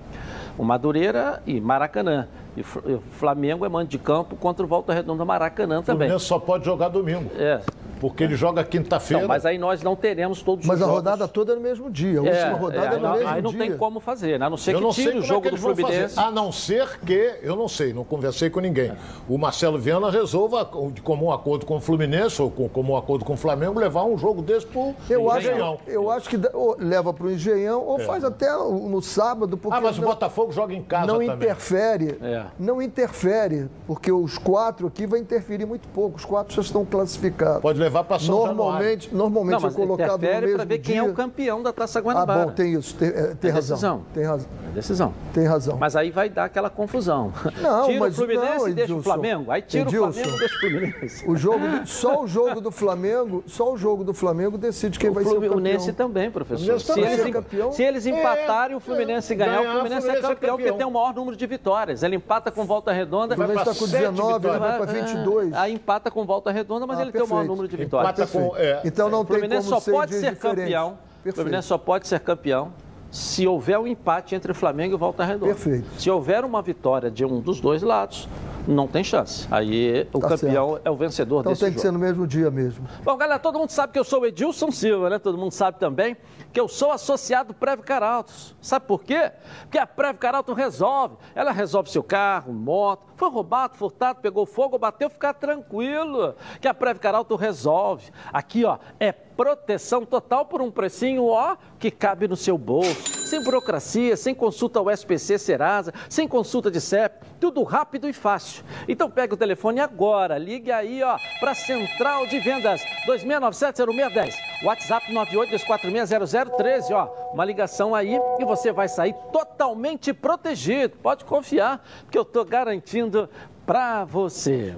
o Madureira e Maracanã. E o Flamengo é mando de campo contra o Volta Redonda Maracanã também. O Fluminense só pode jogar domingo. É. Porque ele joga quinta-feira. Mas aí nós não teremos todos os jogos. Mas a rodada toda é no mesmo dia. A última rodada é no mesmo dia. Aí não tem como fazer, né? A não ser que tire o jogo do Fluminense. A não ser que, eu não sei, não conversei com ninguém. O Marcelo Viana resolva, de comum acordo com o Fluminense, ou com comum acordo com o Flamengo, levar um jogo desse para o Engenhão. Eu acho que leva para o Engenhão, ou faz até no sábado. Ah, mas o Botafogo joga em casa também. Não interfere. Não interfere, porque os quatro aqui vai interferir muito pouco. Os quatro já estão classificados. Pode levar. Vai normalmente, normalmente não, é colocado no mesmo para ver dia. Quem é o campeão da Taça Guanabara. Ah, bom, tem isso, tem, tem, tem razão. Decisão. Tem razão. É decisão. Tem razão. Mas aí vai dar aquela confusão. Não, tira mas o Fluminense não, e deixa o Flamengo. Aí tira Edilson. o Flamengo e deixa o Fluminense. O jogo, só o jogo do Flamengo, só o jogo do Flamengo decide quem o vai ser o campeão. O Fluminense também, professor. Se eles, campeão, se eles empatarem e é, o Fluminense é, ganhar, ganhar, o Fluminense é campeão, campeão, porque tem o maior número de vitórias. Ele empata com Volta Redonda. O Fluminense está com dezenove, ele vai para vinte e dois. Aí empata com Volta Redonda, mas ele tem o maior número de vitórias. Com, é, então não é. tem Fluminense como só pode ser diferente. campeão. Perfeito. Fluminense só pode ser campeão se houver um empate entre Flamengo e Volta Redonda. Perfeito. Se houver uma vitória de um dos dois lados, não tem chance. Aí o tá campeão certo. é o vencedor então desse jogo. Então tem que ser no mesmo dia mesmo. Bom, galera, todo mundo sabe que eu sou o Edilson Silva, né? Todo mundo sabe também que eu sou associado Prévio Caraltos. Sabe por quê? Porque a Prévio Caraltos resolve. Ela resolve seu carro, moto. Foi roubado, furtado, pegou fogo, bateu, fica tranquilo. Que a Prévio Caraltos resolve. Aqui, ó, é proteção total por um precinho, ó, que cabe no seu bolso. Sem burocracia, sem consulta ao S P C Serasa, sem consulta de C E P, tudo rápido e fácil. Então pega o telefone agora, ligue aí, ó, para Central de Vendas, dois seis nove sete zero seis um zero, WhatsApp nove oito dois quatro seis zero zero um três, ó, uma ligação aí e você vai sair totalmente protegido. Pode confiar, porque eu tô garantindo para você.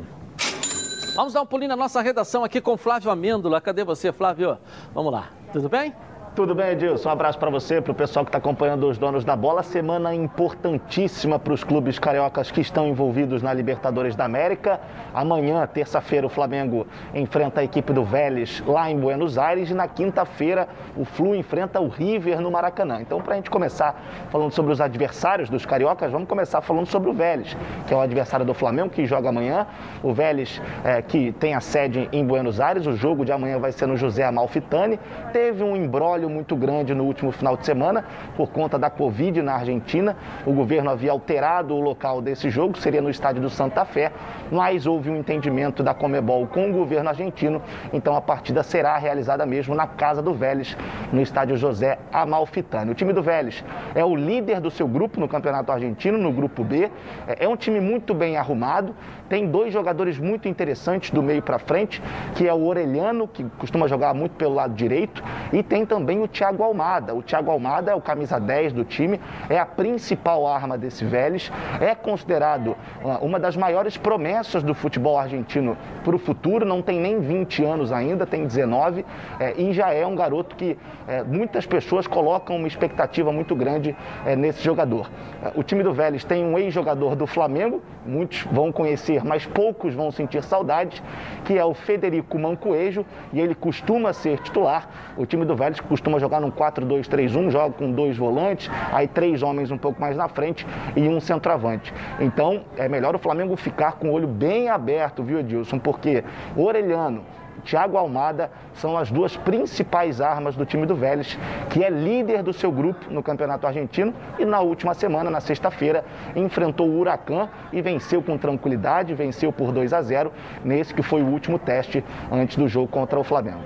Vamos dar um pulinho na nossa redação aqui com Flávio Amêndola. Cadê você, Flávio? Vamos lá. Tudo bem? Tudo bem, Edilson? Um abraço para você, para o pessoal que está acompanhando os Donos da Bola. Semana importantíssima para os clubes cariocas que estão envolvidos na Libertadores da América. Amanhã, terça-feira, o Flamengo enfrenta a equipe do Vélez lá em Buenos Aires. E na quinta-feira, o Flu enfrenta o River no Maracanã. Então, para a gente começar falando sobre os adversários dos cariocas, vamos começar falando sobre o Vélez, que é o adversário do Flamengo, que joga amanhã. O Vélez, é, que tem a sede em Buenos Aires. O jogo de amanhã vai ser no José Amalfitani. Teve um embrólio muito grande no último final de semana por conta da Covid na Argentina. O governo havia alterado o local desse jogo, seria no estádio do Santa Fé, mas houve um entendimento da Conmebol com o governo argentino, então a partida será realizada mesmo na casa do Vélez, no estádio José Amalfitani. O time do Vélez é o líder do seu grupo no Campeonato Argentino, no grupo B. É um time muito bem arrumado, tem dois jogadores muito interessantes do meio para frente, que é o Orellano, que costuma jogar muito pelo lado direito, e tem também o Thiago Almada. O Thiago Almada é o camisa dez do time, é a principal arma desse Vélez, é considerado uma das maiores promessas do futebol argentino para o futuro, não tem nem vinte anos ainda, tem dezenove, é, e já é um garoto que é, muitas pessoas colocam uma expectativa muito grande é, nesse jogador. O time do Vélez tem um ex-jogador do Flamengo, muitos vão conhecer, mas poucos vão sentir saudades, que é o Federico Mancoejo, e ele costuma ser titular. O time time do Vélez, que costuma jogar num quatro dois três um, joga com dois volantes, aí três homens um pouco mais na frente e um centroavante. Então, é melhor o Flamengo ficar com o olho bem aberto, viu, Edilson? Porque Orellano, Thiago Almada são as duas principais armas do time do Vélez, que é líder do seu grupo no Campeonato Argentino e na última semana, na sexta-feira, enfrentou o Huracán e venceu com tranquilidade, venceu por dois a zero, nesse que foi o último teste antes do jogo contra o Flamengo.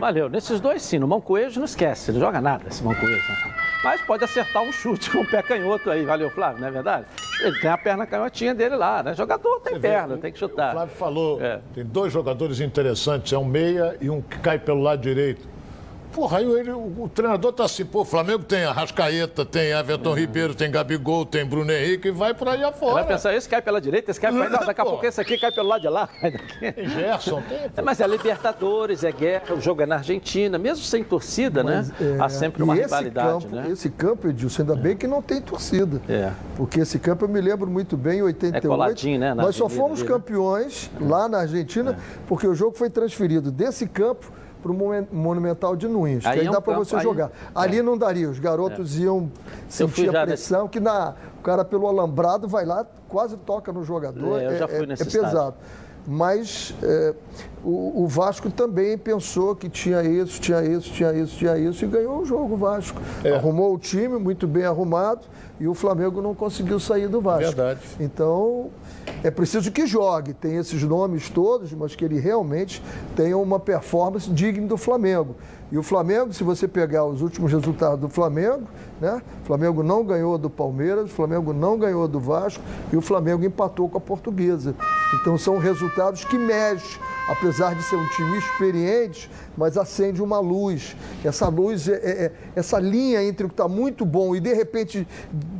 Valeu, nesses dois sim, no Mancoejo não esquece, ele joga nada esse Mancoejo, mas pode acertar um chute com o pé canhoto aí, valeu Flávio, não é verdade? Ele tem a perna canhotinha dele lá, né? Jogador tem perna, tem que chutar. O Flávio falou, é. Tem dois jogadores interessantes, é um meia e um que cai pelo lado direito. Porra, aí ele, o, o treinador tá assim, pô, o Flamengo tem Arrascaeta, tem Everton uhum. Ribeiro, tem Gabigol, tem Bruno Henrique, e vai por aí afora. Vai pensar, esse cai pela direita, esse cai pela direita, daqui a pouco esse aqui cai pelo lado de lá, cai daqui. Tem Gerson, tem. É, mas é Libertadores, é guerra, o jogo é na Argentina, mesmo sem torcida, mas, né? É, há sempre uma rivalidade, campo, né? Esse campo, Edilson, ainda bem que não tem torcida. É. Porque esse campo eu me lembro muito bem, em oitenta e oito. É coladinho, né? Nós só fomos dele. campeões é. lá na Argentina, é. porque o jogo foi transferido desse campo para o Monumental de Nunes, aí que aí é um dá para você aí... jogar. Ali é. não daria, os garotos é. iam sentir a pressão, nesse... que na, o cara pelo alambrado vai lá, quase toca no jogador, é, eu já fui é, nesse é pesado. Mas é, o, o Vasco também pensou que tinha isso, tinha isso, tinha isso, tinha isso, e ganhou o jogo o Vasco. É. Arrumou o time, muito bem arrumado, e o Flamengo não conseguiu sair do Vasco. Verdade. Então, é preciso que jogue. Tem esses nomes todos, mas que ele realmente tenha uma performance digna do Flamengo. E o Flamengo, se você pegar os últimos resultados do Flamengo, né? O Flamengo não ganhou do Palmeiras, o Flamengo não ganhou do Vasco e o Flamengo empatou com a Portuguesa. Então são resultados que mexem, apesar de ser um time experiente, mas acende uma luz. Essa luz, é, é, essa linha entre o que está muito bom e de repente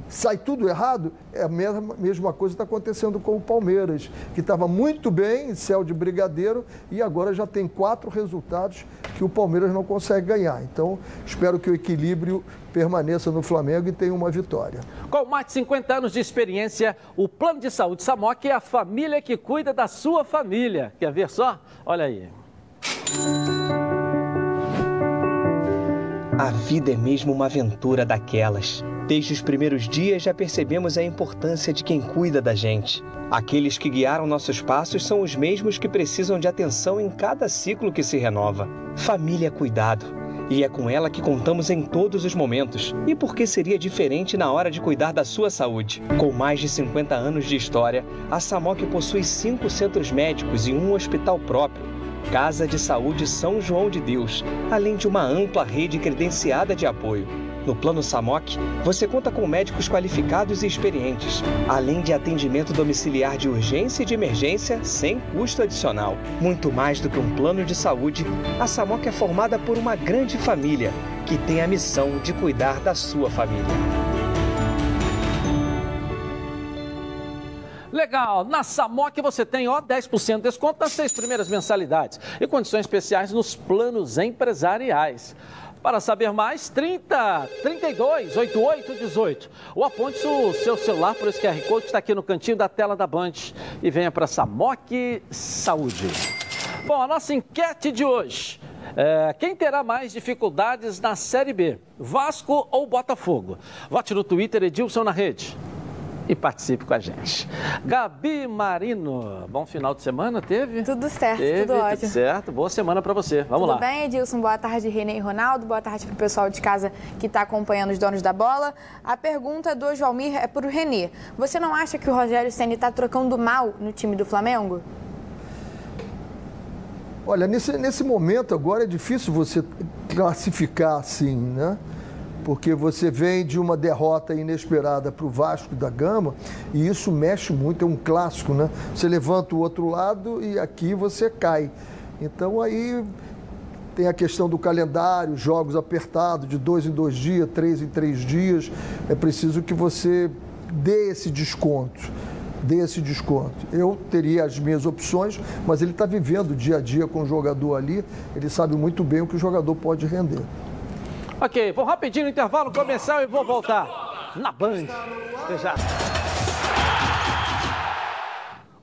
sai tudo errado, é a mesma, mesma coisa que está acontecendo com o Palmeiras, que estava muito bem em céu de brigadeiro e agora já tem quatro resultados que o Palmeiras não consegue ganhar. Então, espero que o equilíbrio permaneça no Flamengo e tenha uma vitória. Com mais de cinquenta anos de experiência, o Plano de Saúde Samoc é a família que cuida da sua família. Quer ver só? Olha aí. A vida é mesmo uma aventura daquelas. Desde os primeiros dias já percebemos a importância de quem cuida da gente. Aqueles que guiaram nossos passos são os mesmos que precisam de atenção em cada ciclo que se renova. Família é cuidado. E é com ela que contamos em todos os momentos. E por que seria diferente na hora de cuidar da sua saúde? Com mais de cinquenta anos de história, a Samoc possui cinco centros médicos e um hospital próprio. Casa de Saúde São João de Deus, além de uma ampla rede credenciada de apoio. No Plano Samoc, você conta com médicos qualificados e experientes, além de atendimento domiciliar de urgência e de emergência sem custo adicional. Muito mais do que um plano de saúde, a Samoc é formada por uma grande família que tem a missão de cuidar da sua família. Legal, na Samoc você tem ó, dez por cento de desconto nas seis primeiras mensalidades e condições especiais nos planos empresariais. Para saber mais, trinta, trinta e dois, oitenta e oito, dezoito. Ou aponte o seu celular por esse Q R Code que está aqui no cantinho da tela da Band e venha para Samoc Saúde. Bom, a nossa enquete de hoje. É, quem terá mais dificuldades na Série B? Vasco ou Botafogo? Vote no Twitter, Edilson na Rede. E participe com a gente. Gabi Marino, bom final de semana, teve? Tudo certo, teve, tudo ótimo. Tudo certo, boa semana para você, vamos lá. Tudo bem, Edilson, boa tarde, René e Ronaldo, boa tarde para o pessoal de casa que está acompanhando os donos da bola. A pergunta do Joalmir é para o René. Você não acha que o Rogério Ceni está trocando mal no time do Flamengo? Olha, nesse, nesse momento agora é difícil você classificar assim, né? Porque você vem de uma derrota inesperada para o Vasco da Gama e isso mexe muito, é um clássico, né? Você levanta o outro lado e aqui você cai. Então aí tem a questão do calendário, jogos apertados, de dois em dois dias, três em três dias. É preciso que você dê esse desconto. Dê esse desconto. Eu teria as minhas opções, mas ele está vivendo dia a dia com o jogador ali, ele sabe muito bem o que o jogador pode render. Ok, vou rapidinho no intervalo comercial e vou voltar na Band. Até já.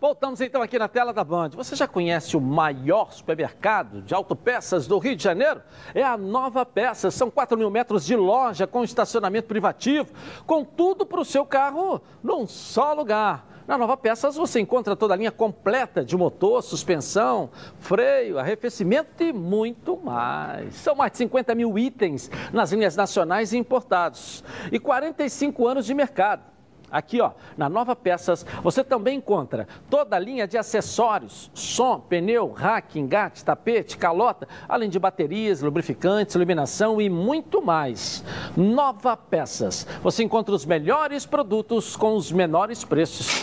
Voltamos então aqui na tela da Band. Você já conhece o maior supermercado de autopeças do Rio de Janeiro? É a Nova Peças. São quatro mil metros de loja com estacionamento privativo, com tudo para o seu carro num só lugar. Na Nova Peças você encontra toda a linha completa de motor, suspensão, freio, arrefecimento e muito mais. São mais de cinquenta mil itens nas linhas nacionais e importados e quarenta e cinco anos de mercado. Aqui, ó, na Nova Peças, você também encontra toda a linha de acessórios, som, pneu, rack, engate, tapete, calota, além de baterias, lubrificantes, iluminação e muito mais. Nova Peças, você encontra os melhores produtos com os menores preços.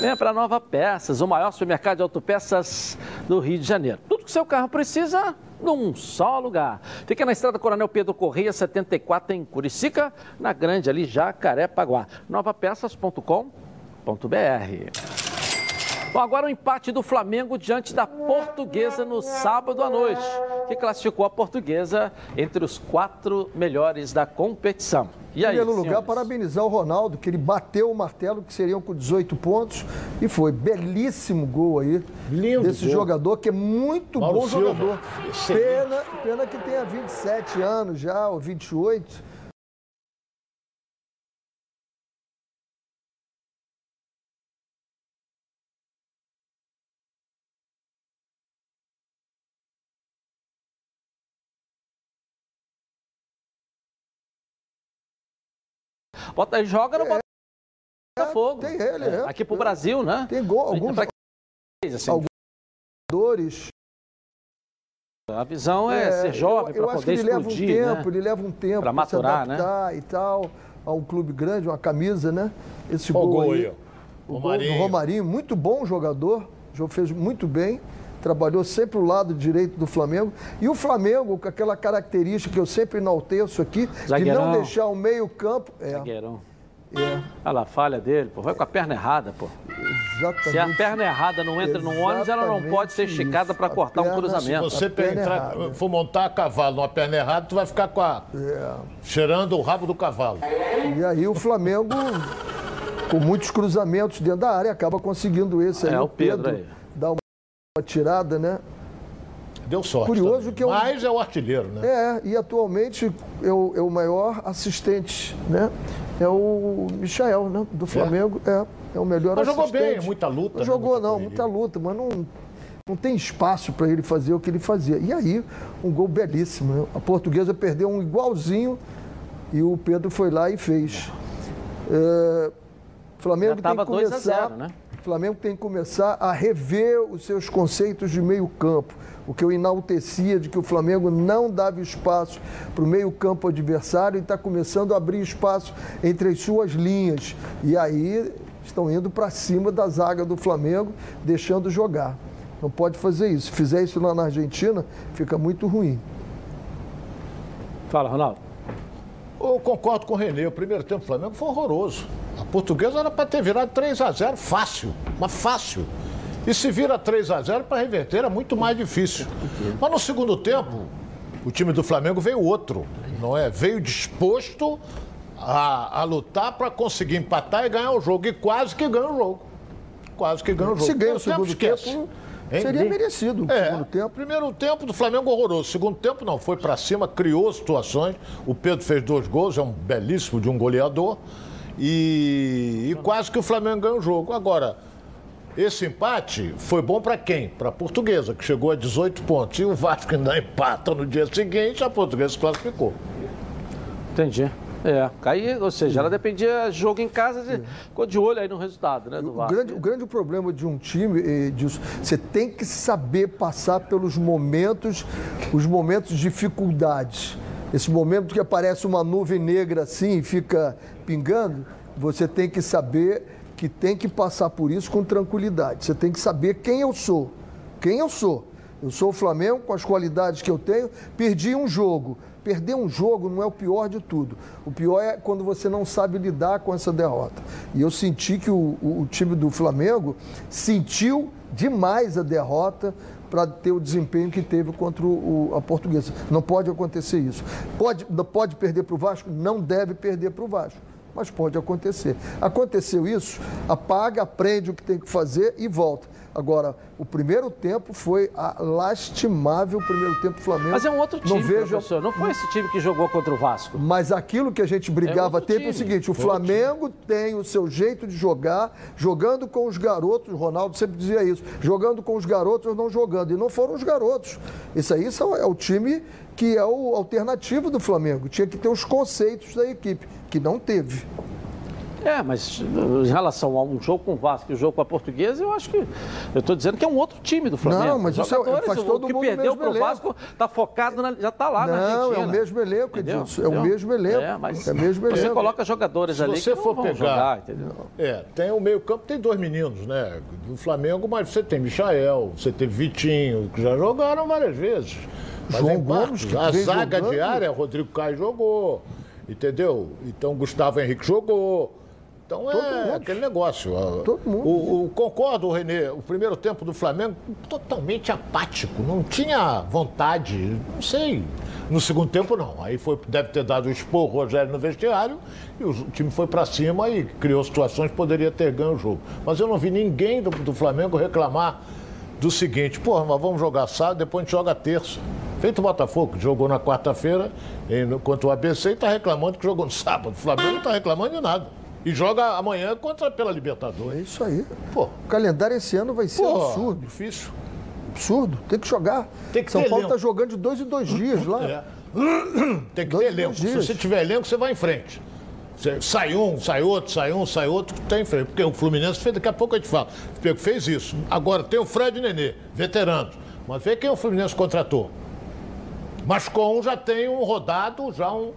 Venha para a Nova Peças, o maior supermercado de autopeças do Rio de Janeiro. Tudo que seu carro precisa num só lugar. Fica na estrada Coronel Pedro Correia, setenta e quatro, em Curicica, na grande ali, Jacarepaguá. nova peças ponto com ponto br. Bom, agora o empate do Flamengo diante da Portuguesa no sábado à noite, que classificou a Portuguesa entre os quatro melhores da competição. E aí, em primeiro lugar, parabenizar o Ronaldo, que ele bateu o martelo, que seriam com dezoito pontos, e foi belíssimo gol aí, lindo desse gol. Jogador, que é muito Mauro bom Silva. Jogador. Pena, pena que tenha vinte e sete anos já, ou vinte e oito. Bota, ele joga no é, Botafogo. Tem ele, é. Aqui pro Brasil, né? Tem gol, alguns assim, alguns jogadores. A visão é, é ser jovem para poder explodir, ele leva um tempo, né? Ele leva um tempo para maturar, se adaptar, né? E tal, a um clube grande, uma camisa, né? Esse o gol, gol aí, aí. O Romarinho. Gol do Romarinho, muito bom jogador, fez muito bem. Trabalhou sempre o lado direito do Flamengo. E o Flamengo, com aquela característica que eu sempre enalteço aqui, zagueirão, de não deixar o meio campo... É. Zagueirão. É. Olha a falha dele, pô. Vai com a perna errada, pô. Exatamente. Se a perna errada não entra no ônibus, ela não pode ser esticada para cortar perna, um cruzamento. Se você entrar, for montar a cavalo numa perna errada, tu vai ficar com a... É. Cheirando o rabo do cavalo. E aí o Flamengo, com muitos cruzamentos dentro da área, acaba conseguindo esse aí. É, o Pedro, Pedro aí. Uma tirada, né? Deu sorte. Curioso que é um... Mas é o artilheiro, né? É, e atualmente é o, é o maior assistente, né? É o Michael, né? Do Flamengo. É, é, é o melhor mas assistente. Mas jogou bem, muita luta. Não jogou, não, muita luta, mas não, não tem espaço para ele fazer o que ele fazia. E aí, um gol belíssimo, né? A Portuguesa perdeu um igualzinho e o Pedro foi lá e fez. É, Flamengo tem que começar... dois a zero, né? O Flamengo tem que começar a rever os seus conceitos de meio campo. O que eu enaltecia de que o Flamengo não dava espaço para o meio campo adversário e está começando a abrir espaço entre as suas linhas. E aí estão indo para cima da zaga do Flamengo, deixando jogar. Não pode fazer isso. Se fizer isso lá na Argentina, fica muito ruim. Fala, Ronaldo. Eu concordo com o René. O primeiro tempo do Flamengo foi horroroso. A Portuguesa era para ter virado três a zero fácil, mas fácil. E se vira três a zero para reverter é muito mais difícil. Mas no segundo tempo, o time do Flamengo veio outro, não é? Veio disposto a, a lutar para conseguir empatar e ganhar o jogo. E quase que ganha o jogo. Quase que ganha o jogo. Se ganha o segundo tempo, seria merecido. É, segundo tempo. Primeiro tempo do Flamengo horroroso. Segundo tempo não, foi para cima, criou situações. O Pedro fez dois gols, é um belíssimo de um goleador. E, e quase que o Flamengo ganha o jogo. Agora, esse empate foi bom para quem? Para a Portuguesa, que chegou a dezoito pontos. E o Vasco ainda empata no dia seguinte, a Portuguesa classificou. Entendi. É, aí, ou seja, ela dependia jogo em casa, de, ficou de olho aí no resultado, né, do Vasco. O grande, o grande problema de um time, é disso, você tem que saber passar pelos momentos, os momentos de dificuldades. Esse momento que aparece uma nuvem negra assim e fica pingando, você tem que saber que tem que passar por isso com tranquilidade. Você tem que saber quem eu sou. Quem eu sou. Eu sou o Flamengo, com as qualidades que eu tenho, perdi um jogo. Perder um jogo não é o pior de tudo. O pior é quando você não sabe lidar com essa derrota. E eu senti que o, o, o time do Flamengo sentiu demais a derrota para ter o desempenho que teve contra o, a Portuguesa. Não pode acontecer isso. Pode, pode perder para o Vasco? Não deve perder para o Vasco. mas pode acontecer. Aconteceu isso, apaga, aprende o que tem que fazer e volta. Agora, o primeiro tempo foi a lastimável primeiro tempo do Flamengo. Mas é um outro time, não vejo... professor. Não foi esse time que jogou contra o Vasco. Mas aquilo que a gente brigava é tempo é o seguinte, o Flamengo tem o seu jeito de jogar, jogando com os garotos, o Ronaldo sempre dizia isso, jogando com os garotos, não jogando. E não foram os garotos. Isso aí são, é o time que é o alternativo do Flamengo. Tinha que ter os conceitos da equipe, que não teve. É, mas em relação a um jogo com o Vasco e um jogo com a Portuguesa, eu acho que... Eu estou dizendo que é um outro time do Flamengo. Não, mas isso é, faz todo o que mundo perdeu para o Vasco está focado, na, já está lá não, na Argentina. Não, é o mesmo elenco, Edilson. É o mesmo elenco. É, mas é o mesmo elenco. Você coloca jogadores se ali você que for pegar, jogar, entendeu? É, tem o meio campo, tem dois meninos, né? Do Flamengo, mas você tem Michael, você tem Vitinho, que já jogaram várias vezes. Mas João Gomes, a zaga jogando. De área, Rodrigo Caio jogou, entendeu? Então, Gustavo Henrique jogou. Então todo é mundo. Aquele negócio. Todo mundo. O, o, concordo, René, o primeiro tempo do Flamengo totalmente apático, não tinha vontade, não sei. No segundo tempo, não. Aí foi, deve ter dado um esporro ao Rogério no vestiário e o time foi para cima e criou situações que poderia ter ganho o jogo. Mas eu não vi ninguém do, do Flamengo reclamar do seguinte, porra, mas vamos jogar sábado, depois a gente joga terça. Feito o Botafogo, que jogou na quarta-feira contra o A B C e está reclamando que jogou no sábado. O Flamengo não está reclamando de nada. E joga amanhã contra pela Libertadores. É isso aí. Pô. O calendário esse ano vai ser Pô, absurdo. Difícil. Absurdo. Tem que jogar. Tem que São ter Paulo está jogando de dois em dois dias lá. É. Tem que dois ter elenco. Se você tiver elenco, você vai em frente. Você sai um, sai outro, sai um, sai outro, tem em frente. Porque o Fluminense fez, daqui a pouco a gente fala. Fez isso. Agora tem o Fred e o Nenê, veteranos. Mas vê quem o Fluminense contratou. Mas com um já tem um rodado, já um...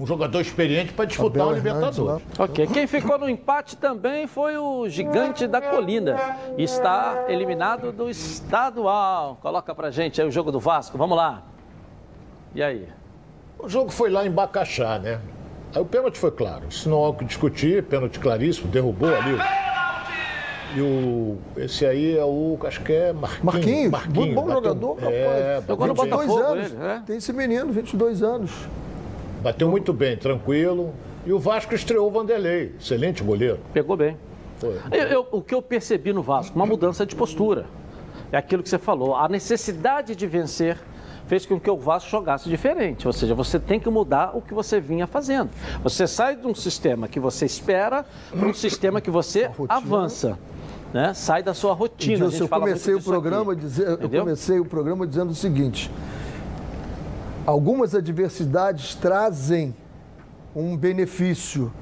Um jogador experiente para disputar o Libertadores. Ok, quem ficou no empate também foi o Gigante da Colina. Está eliminado do estadual. Coloca pra gente aí o jogo do Vasco, vamos lá. E aí? O jogo foi lá em Bacaxá, né? Aí o pênalti foi claro, isso não há o que discutir, pênalti claríssimo, derrubou ali. E o... Esse aí é o... Acho que é Marquinhos. Marquinhos, Marquinhos bom bateu, jogador, rapaz. É, jogou no Botafogo anos, ele, né? Tem esse menino, vinte e dois anos. Bateu muito bem, tranquilo. E o Vasco estreou o Vanderlei. Excelente goleiro. Pegou bem. Foi. Eu, eu, o que eu percebi no Vasco, uma mudança de postura. É aquilo que você falou. A necessidade de vencer fez com que o Vasco jogasse diferente. Ou seja, você tem que mudar o que você vinha fazendo. Você sai de um sistema que você espera para um sistema que você avança. Né? Sai da sua rotina. A gente fala muito disso aqui, dizer, eu comecei o programa dizendo o seguinte... Algumas adversidades trazem um benefício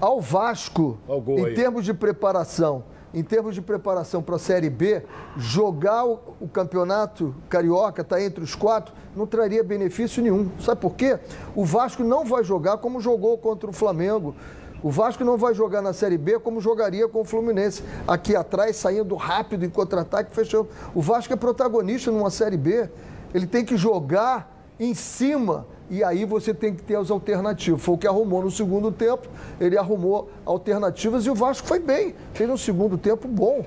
ao Vasco em aí. termos de preparação. Em termos de preparação para a Série B, jogar o, o campeonato carioca, está entre os quatro, não traria benefício nenhum. Sabe por quê? O Vasco não vai jogar como jogou contra o Flamengo. O Vasco não vai jogar na Série B como jogaria com o Fluminense. Aqui atrás, saindo rápido em contra-ataque, fechando. O Vasco é protagonista numa Série B. Ele tem que jogar... em cima, e aí você tem que ter as alternativas. Foi o que arrumou no segundo tempo, ele arrumou alternativas e o Vasco foi bem. Fez um segundo tempo bom.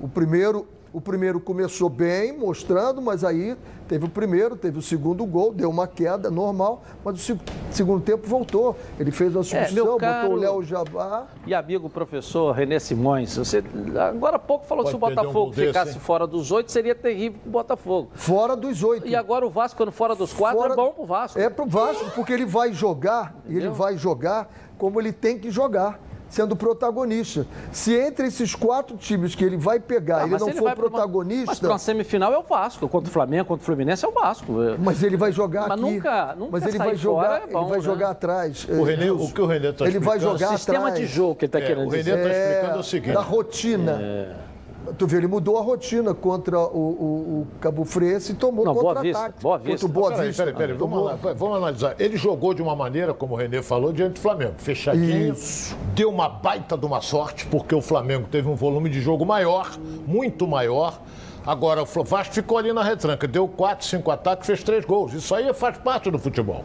O primeiro, o primeiro começou bem, mostrando, mas aí teve o primeiro, teve o segundo gol, deu uma queda normal, mas o segundo tempo voltou. Ele fez uma substituição, é, botou o Léo Jabá. E amigo professor René Simões, você agora há pouco falou que se o Botafogo um ficasse desse, fora dos oito, seria terrível pro Botafogo. Fora dos oito. E agora o Vasco, quando fora dos quatro, fora... é bom pro Vasco. É pro Vasco, porque ele vai jogar, entendeu? Ele vai jogar como ele tem que jogar. Sendo protagonista. Se entre esses quatro times que ele vai pegar, ah, ele não ele for protagonista... Uma... Mas para a semifinal é o Vasco. Contra o Flamengo, contra o Fluminense é o Vasco. Mas ele vai jogar mas aqui. Nunca, nunca mas ele vai jogar, é bom, ele vai né? jogar atrás. O, René, o que o René está explicando? Ele vai jogar o sistema atrás. De jogo que ele está querendo dizer. O René está explicando é o seguinte. Da rotina. É... Tu vê, ele mudou a rotina contra o, o, o Cabo Frense e tomou contra-ataque. Boa Vista. Contra o Boa Vista. Peraí, peraí, peraí. Vamos, vamos analisar. Ele jogou de uma maneira, como o René falou, diante do Flamengo. Fechadinho. Isso. Deu uma baita de uma sorte, porque o Flamengo teve um volume de jogo maior, muito maior. Agora, o Vasco ficou ali na retranca. Deu quatro, cinco ataques, fez três gols. Isso aí faz parte do futebol.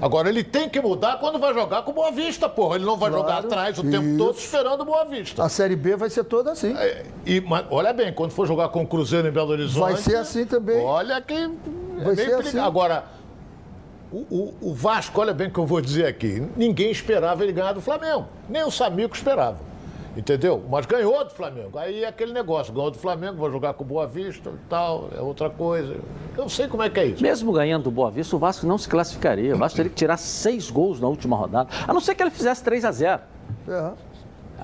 Agora, ele tem que mudar quando vai jogar com o Boa Vista, porra. Ele não vai claro, jogar atrás o isso. tempo todo esperando o Boa Vista. A Série B vai ser toda assim. É, e, mas, olha bem, quando for jogar com o Cruzeiro em Belo Horizonte... Vai ser assim também. Olha que... Vai é ser assim. Agora, O, o, o Vasco, olha bem o que eu vou dizer aqui, ninguém esperava ele ganhar do Flamengo, nem o Samico esperava, entendeu? Mas ganhou do Flamengo, aí é aquele negócio, ganhou do Flamengo, vai jogar com o Boa Vista e tal, é outra coisa, eu sei como é que é isso. Mesmo ganhando do Boa Vista, o Vasco não se classificaria, o Vasco teria que tirar seis gols na última rodada, a não ser que ele fizesse três a zero. É.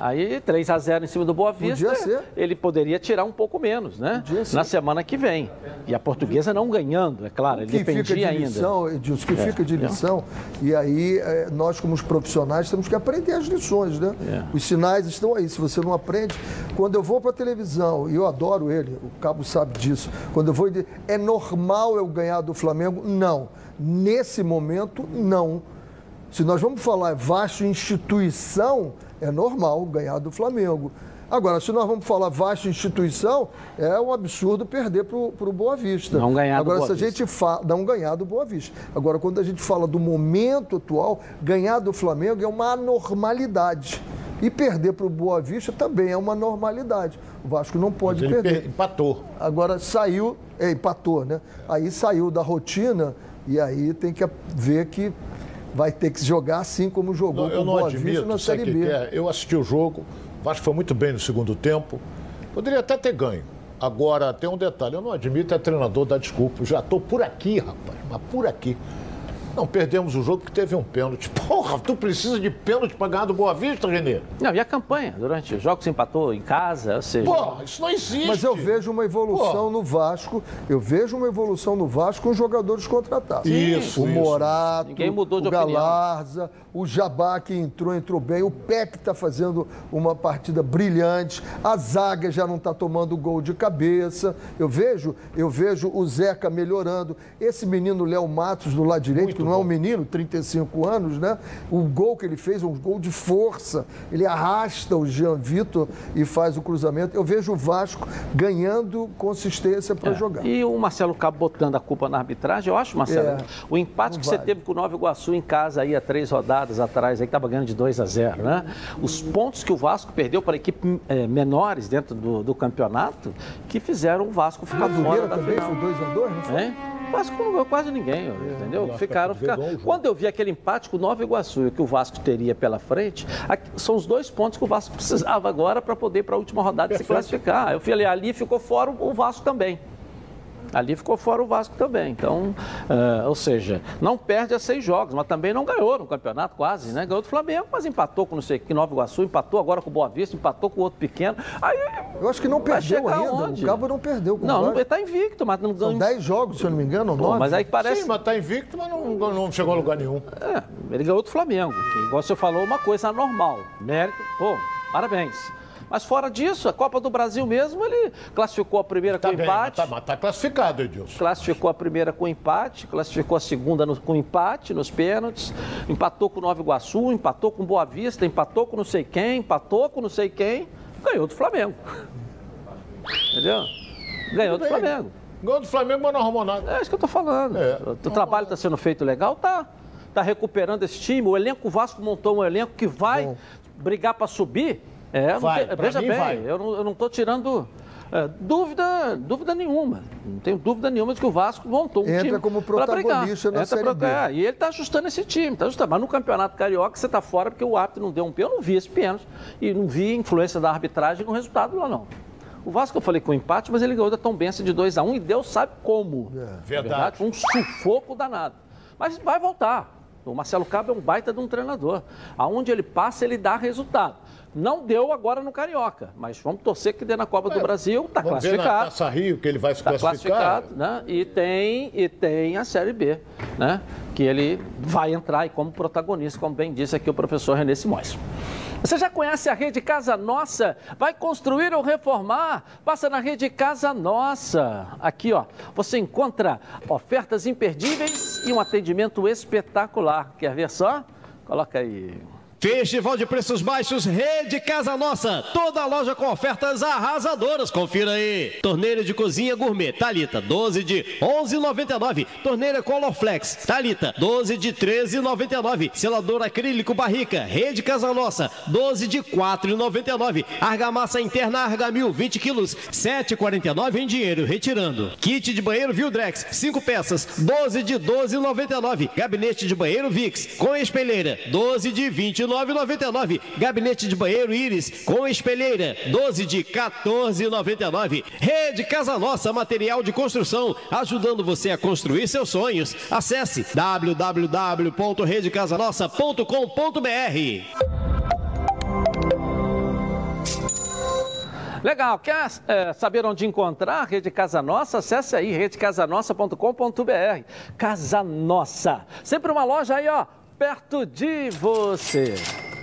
Aí três a zero em cima do Boa Vista, podia ele poderia tirar um pouco menos, né? Na semana que vem. E a Portuguesa não ganhando, é claro, ele dependia ainda. O que fica de lição, e aí nós como os profissionais temos que aprender as lições, né? É. Os sinais estão aí, se você não aprende. Quando eu vou para a televisão, e eu adoro ele, o Cabo sabe disso, quando eu vou, é normal eu ganhar do Flamengo? Não. Nesse momento, não. Se nós vamos falar Vasco instituição, é normal ganhar do Flamengo. Agora, se nós vamos falar Vasco instituição, é um absurdo perder para o Boa Vista. Não ganhar do Boa Vista. Agora, se a gente fala... Não ganhar do Boa Vista. Agora, quando a gente fala do momento atual, ganhar do Flamengo é uma anormalidade. E perder para o Boa Vista também é uma normalidade. O Vasco não pode perder. Per... Empatou. Agora, saiu... É, empatou, né? Aí saiu da rotina e aí tem que ver que... Vai ter que jogar assim como jogou não, com o Boa admito, Vista na Série B. É, eu assisti o jogo, o Vasco foi muito bem no segundo tempo. Poderia até ter ganho. Agora, tem um detalhe, eu não admito, é treinador, dá desculpa. Já estou por aqui, rapaz, mas por aqui. Não, perdemos o jogo porque teve um pênalti. Porra, tu precisa de pênalti para ganhar do Boa Vista, René? Não, e a campanha? Durante os jogos empatou em casa, ou seja... Porra, isso não existe. Mas eu vejo uma evolução Porra. no Vasco, eu vejo uma evolução no Vasco com os jogadores contratados. Isso, O isso. Morato, Ninguém mudou de o Galarza, o Jabá que entrou, entrou bem, o Pec está fazendo uma partida brilhante, a zaga já não está tomando gol de cabeça. Eu vejo, eu vejo o Zeca melhorando, esse menino Léo Matos do lado direito, Muito. Não é um menino, trinta e cinco anos, né? O gol que ele fez é um gol de força. Ele arrasta o Jean Vitor e faz o cruzamento. Eu vejo o Vasco ganhando consistência para é. jogar. E o Marcelo Cabo botando a culpa na arbitragem, eu acho, Marcelo, é. o empate que vale. você teve com o Nova Iguaçu em casa aí há três rodadas atrás, aí que estava ganhando de dois a zero, né? Os pontos que o Vasco perdeu para equipes é, menores dentro do, do campeonato, que fizeram o Vasco ficar ah, fora da também final. Foi dois a dois, não foi? É? Quase não ganhou quase ninguém, entendeu? Ficaram, ficaram. Quando eu vi aquele empate com o Nova Iguaçu, que o Vasco teria pela frente, são os dois pontos que o Vasco precisava agora para poder ir para a última rodada se classificar. Eu falei, ali ficou fora o Vasco também. Ali ficou fora o Vasco também. Então, uh, ou seja, não perde a seis jogos, mas também não ganhou no campeonato quase, né? Ganhou do Flamengo, mas empatou com não sei o que, Nova Iguaçu, empatou agora com o Boa Vista, empatou com o outro pequeno. Aí, eu acho que não perdeu ainda, onde? O Cabo não perdeu. Não, não, ele está invicto, mas não ganhou. São dez jogos, se eu não me engano, ou nove. Mas aí parece... Sim, mas está invicto, mas não, não chegou a lugar nenhum. É, ele ganhou do Flamengo, que igual você falou, uma coisa anormal. Mérito, pô, parabéns. Mas fora disso, a Copa do Brasil mesmo, ele classificou a primeira tá com bem, empate. Mas tá, mas tá classificado, Edilson. Classificou a primeira com empate, classificou a segunda no, com empate nos pênaltis, empatou com o Nova Iguaçu, empatou com o Boa Vista, empatou com não sei quem, empatou com não sei quem, ganhou do Flamengo. Entendeu? Ganhou do Flamengo. Ganhou do Flamengo, mas não arrumou nada. É isso que eu tô falando. É. O trabalho tá sendo feito legal, tá. Tá recuperando esse time. O elenco Vasco montou um elenco que vai Bom. brigar para subir. É, vai, não, veja bem, vai. eu não estou tirando é, dúvida, dúvida nenhuma. Não tenho dúvida nenhuma de que o Vasco montou um Entra time. Entra como protagonista na Entra Série B. É, e ele está ajustando esse time. Tá ajustando. Mas no Campeonato Carioca você está fora porque o árbitro não deu um pênalti. Eu não vi esse pênalti e não vi influência da arbitragem no resultado lá, não. O Vasco eu falei com empate, mas ele ganhou da Tombense de dois a um e Deus sabe como. É. Verdade. Verdade. Um sufoco danado. Mas vai voltar. O Marcelo Cabo é um baita de um treinador. Aonde ele passa, ele dá resultado. Não deu agora no Carioca, mas vamos torcer que dê na Copa é, do Brasil, está classificado. Ver na Taça Rio que ele vai se tá classificar. classificado, né? E tem, e tem a Série B, né? Que ele vai entrar e como protagonista, como bem disse aqui o professor René Simões. Você já conhece a Rede Casa Nossa? Vai construir ou reformar? Passa na Rede Casa Nossa. Aqui, ó, você encontra ofertas imperdíveis e um atendimento espetacular. Quer ver só? Coloca aí. Festival de preços baixos, Rede Casa Nossa. Toda a loja com ofertas arrasadoras. Confira aí. Torneira de cozinha gourmet, Thalita, doze de onze e noventa e nove. Torneira Colorflex, Thalita, doze de treze e noventa e nove. Selador acrílico Barrica, Rede Casa Nossa, doze de quatro e noventa e nove. Argamassa interna Argamil, vinte quilos, sete e quarenta e nove em dinheiro retirando. Kit de banheiro Vildrex, cinco peças, doze de doze e noventa e nove. Gabinete de banheiro Vix, com espelheira, doze de vinte e nove e noventa e nove. Gabinete de banheiro Íris, com espelheira, doze de quatorze e noventa e nove. Rede Casa Nossa, material de construção, ajudando você a construir seus sonhos. Acesse w w w ponto rede casa nossa ponto com ponto b r. Legal, quer é, saber onde encontrar a Rede Casa Nossa? Acesse aí, rede casa nossa ponto com ponto b r. Casa Nossa, sempre uma loja aí, ó, perto de você.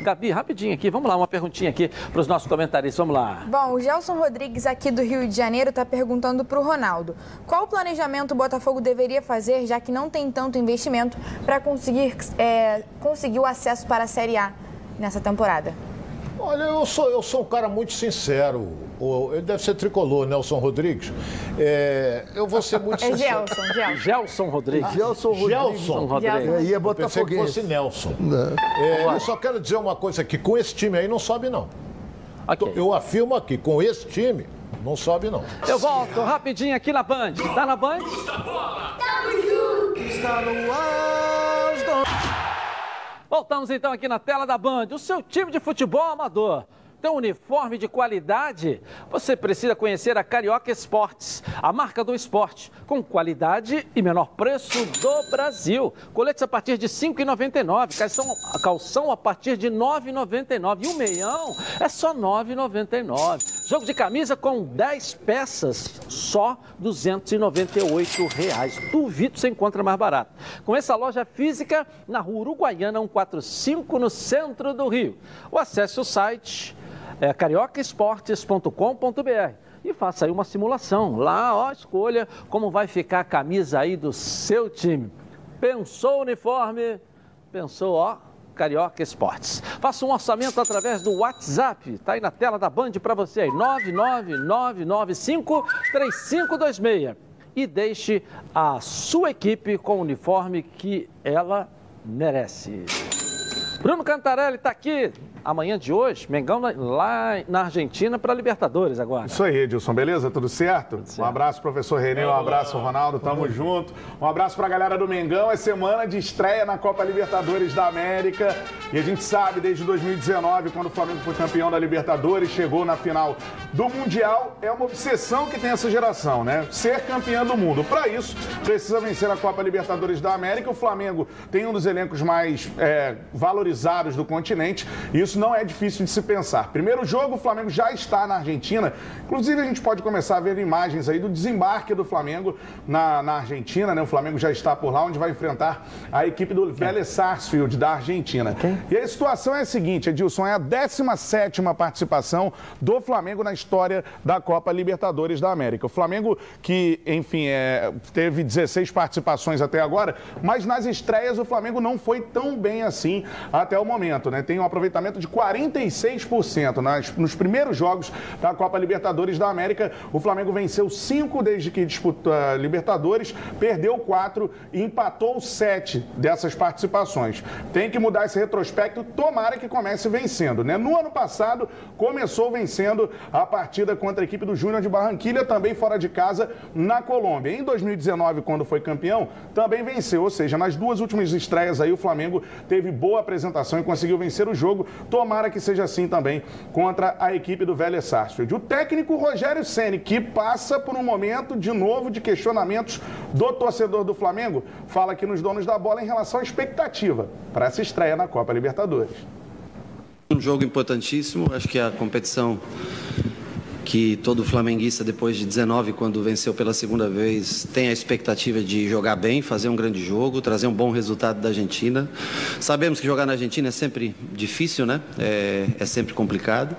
Gabi, rapidinho aqui, vamos lá, uma perguntinha aqui para os nossos comentaristas, vamos lá. Bom, o Gelson Rodrigues aqui do Rio de Janeiro está perguntando para o Ronaldo, qual o planejamento o Botafogo deveria fazer, já que não tem tanto investimento, para conseguir, é, conseguir o acesso para a Série A nessa temporada? Olha, eu sou, eu sou um cara muito sincero. Ele deve ser tricolor, Nelson Rodrigues. É, eu vou ser muito sincero. É Gelson, Gelson. Gelson Rodrigues. Ah, Gelson Rodrigues. Gelson Rodrigues. E é Botafoguense. Eu pensei que fosse Nelson. É, eu só quero dizer uma coisa aqui, com esse time aí não sobe não. Okay. Eu afirmo aqui, com esse time não sobe não. Eu volto rapidinho aqui na Band. Tá na Band? Está no ar. Voltamos então aqui na tela da Band. O seu time de futebol amador tem um uniforme de qualidade? Você precisa conhecer a Carioca Esportes, a marca do esporte, com qualidade e menor preço do Brasil. Coletes a partir de cinco e noventa e nove, calção, calção a partir de nove e noventa e nove e o meião é só nove e noventa e nove. Jogo de camisa com dez peças, só duzentos e noventa e oito reais. Duvido você encontra mais barato. Com essa loja física na Rua Uruguaiana cento e quarenta e cinco, no centro do Rio. Ou acesse o site... é carioca esportes ponto com ponto b r e faça aí uma simulação. Lá, ó, escolha como vai ficar a camisa aí do seu time. Pensou uniforme? Pensou, ó, Carioca Esportes. Faça um orçamento através do WhatsApp. Tá aí na tela da Band para você aí, nove nove nove nove cinco três cinco dois seis. E deixe a sua equipe com o uniforme que ela merece. Bruno Cantarelli está aqui. Amanhã de hoje, Mengão lá na Argentina para Libertadores agora. Isso aí, Edilson. Beleza? Tudo certo? Tudo certo. Um abraço, professor René. Um abraço, Ronaldo. Tamo junto. Um abraço para a galera do Mengão. É semana de estreia na Copa Libertadores da América. E a gente sabe, desde dois mil e dezenove, quando o Flamengo foi campeão da Libertadores, chegou na final do Mundial. É uma obsessão que tem essa geração, né? Ser campeão do mundo. Para isso, precisa vencer a Copa Libertadores da América. O Flamengo tem um dos elencos mais é, valorizados do continente. Isso não é difícil de se pensar. Primeiro jogo, o Flamengo já está na Argentina. Inclusive, a gente pode começar a ver imagens aí do desembarque do Flamengo na, na Argentina, né? O Flamengo já está por lá, onde vai enfrentar a equipe do Vélez Sarsfield, da Argentina. Okay. E a situação é a seguinte, Edilson, é a décima sétima participação do Flamengo na história da Copa Libertadores da América. O Flamengo, que, enfim, é, teve dezesseis participações até agora, mas nas estreias o Flamengo não foi tão bem assim até o momento, né? Tem um aproveitamento de de quarenta e seis por cento. Nas, nos primeiros jogos da Copa Libertadores da América, o Flamengo venceu cinco desde que disputou a Libertadores, perdeu quatro e empatou sete dessas participações. Tem que mudar esse retrospecto, tomara que comece vencendo, né? No ano passado, começou vencendo a partida contra a equipe do Júnior de Barranquilla, também fora de casa, na Colômbia. Em dois mil e dezenove, quando foi campeão, também venceu, ou seja, nas duas últimas estreias aí, o Flamengo teve boa apresentação e conseguiu vencer o jogo. Tomara que seja assim também contra a equipe do Vélez Sarsfield. O técnico Rogério Ceni, que passa por um momento de novo de questionamentos do torcedor do Flamengo, fala aqui nos Donos da Bola em relação à expectativa para essa estreia na Copa Libertadores. Um jogo importantíssimo, acho que a competição que todo flamenguista, depois de dezenove, quando venceu pela segunda vez, tem a expectativa de jogar bem, fazer um grande jogo, trazer um bom resultado da Argentina. Sabemos que jogar na Argentina é sempre difícil, né? É, é sempre complicado,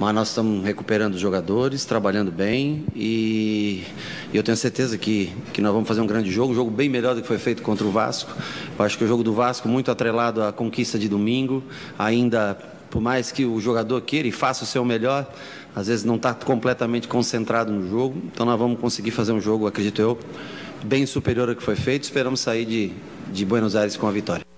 mas nós estamos recuperando os jogadores, trabalhando bem, e eu tenho certeza que, que nós vamos fazer um grande jogo, um jogo bem melhor do que foi feito contra o Vasco. Eu acho que o jogo do Vasco, muito atrelado à conquista de domingo, ainda... Por mais que o jogador queira e faça o seu melhor, às vezes não está completamente concentrado no jogo. Então nós vamos conseguir fazer um jogo, acredito eu, bem superior ao que foi feito. Esperamos sair de, de Buenos Aires com a vitória.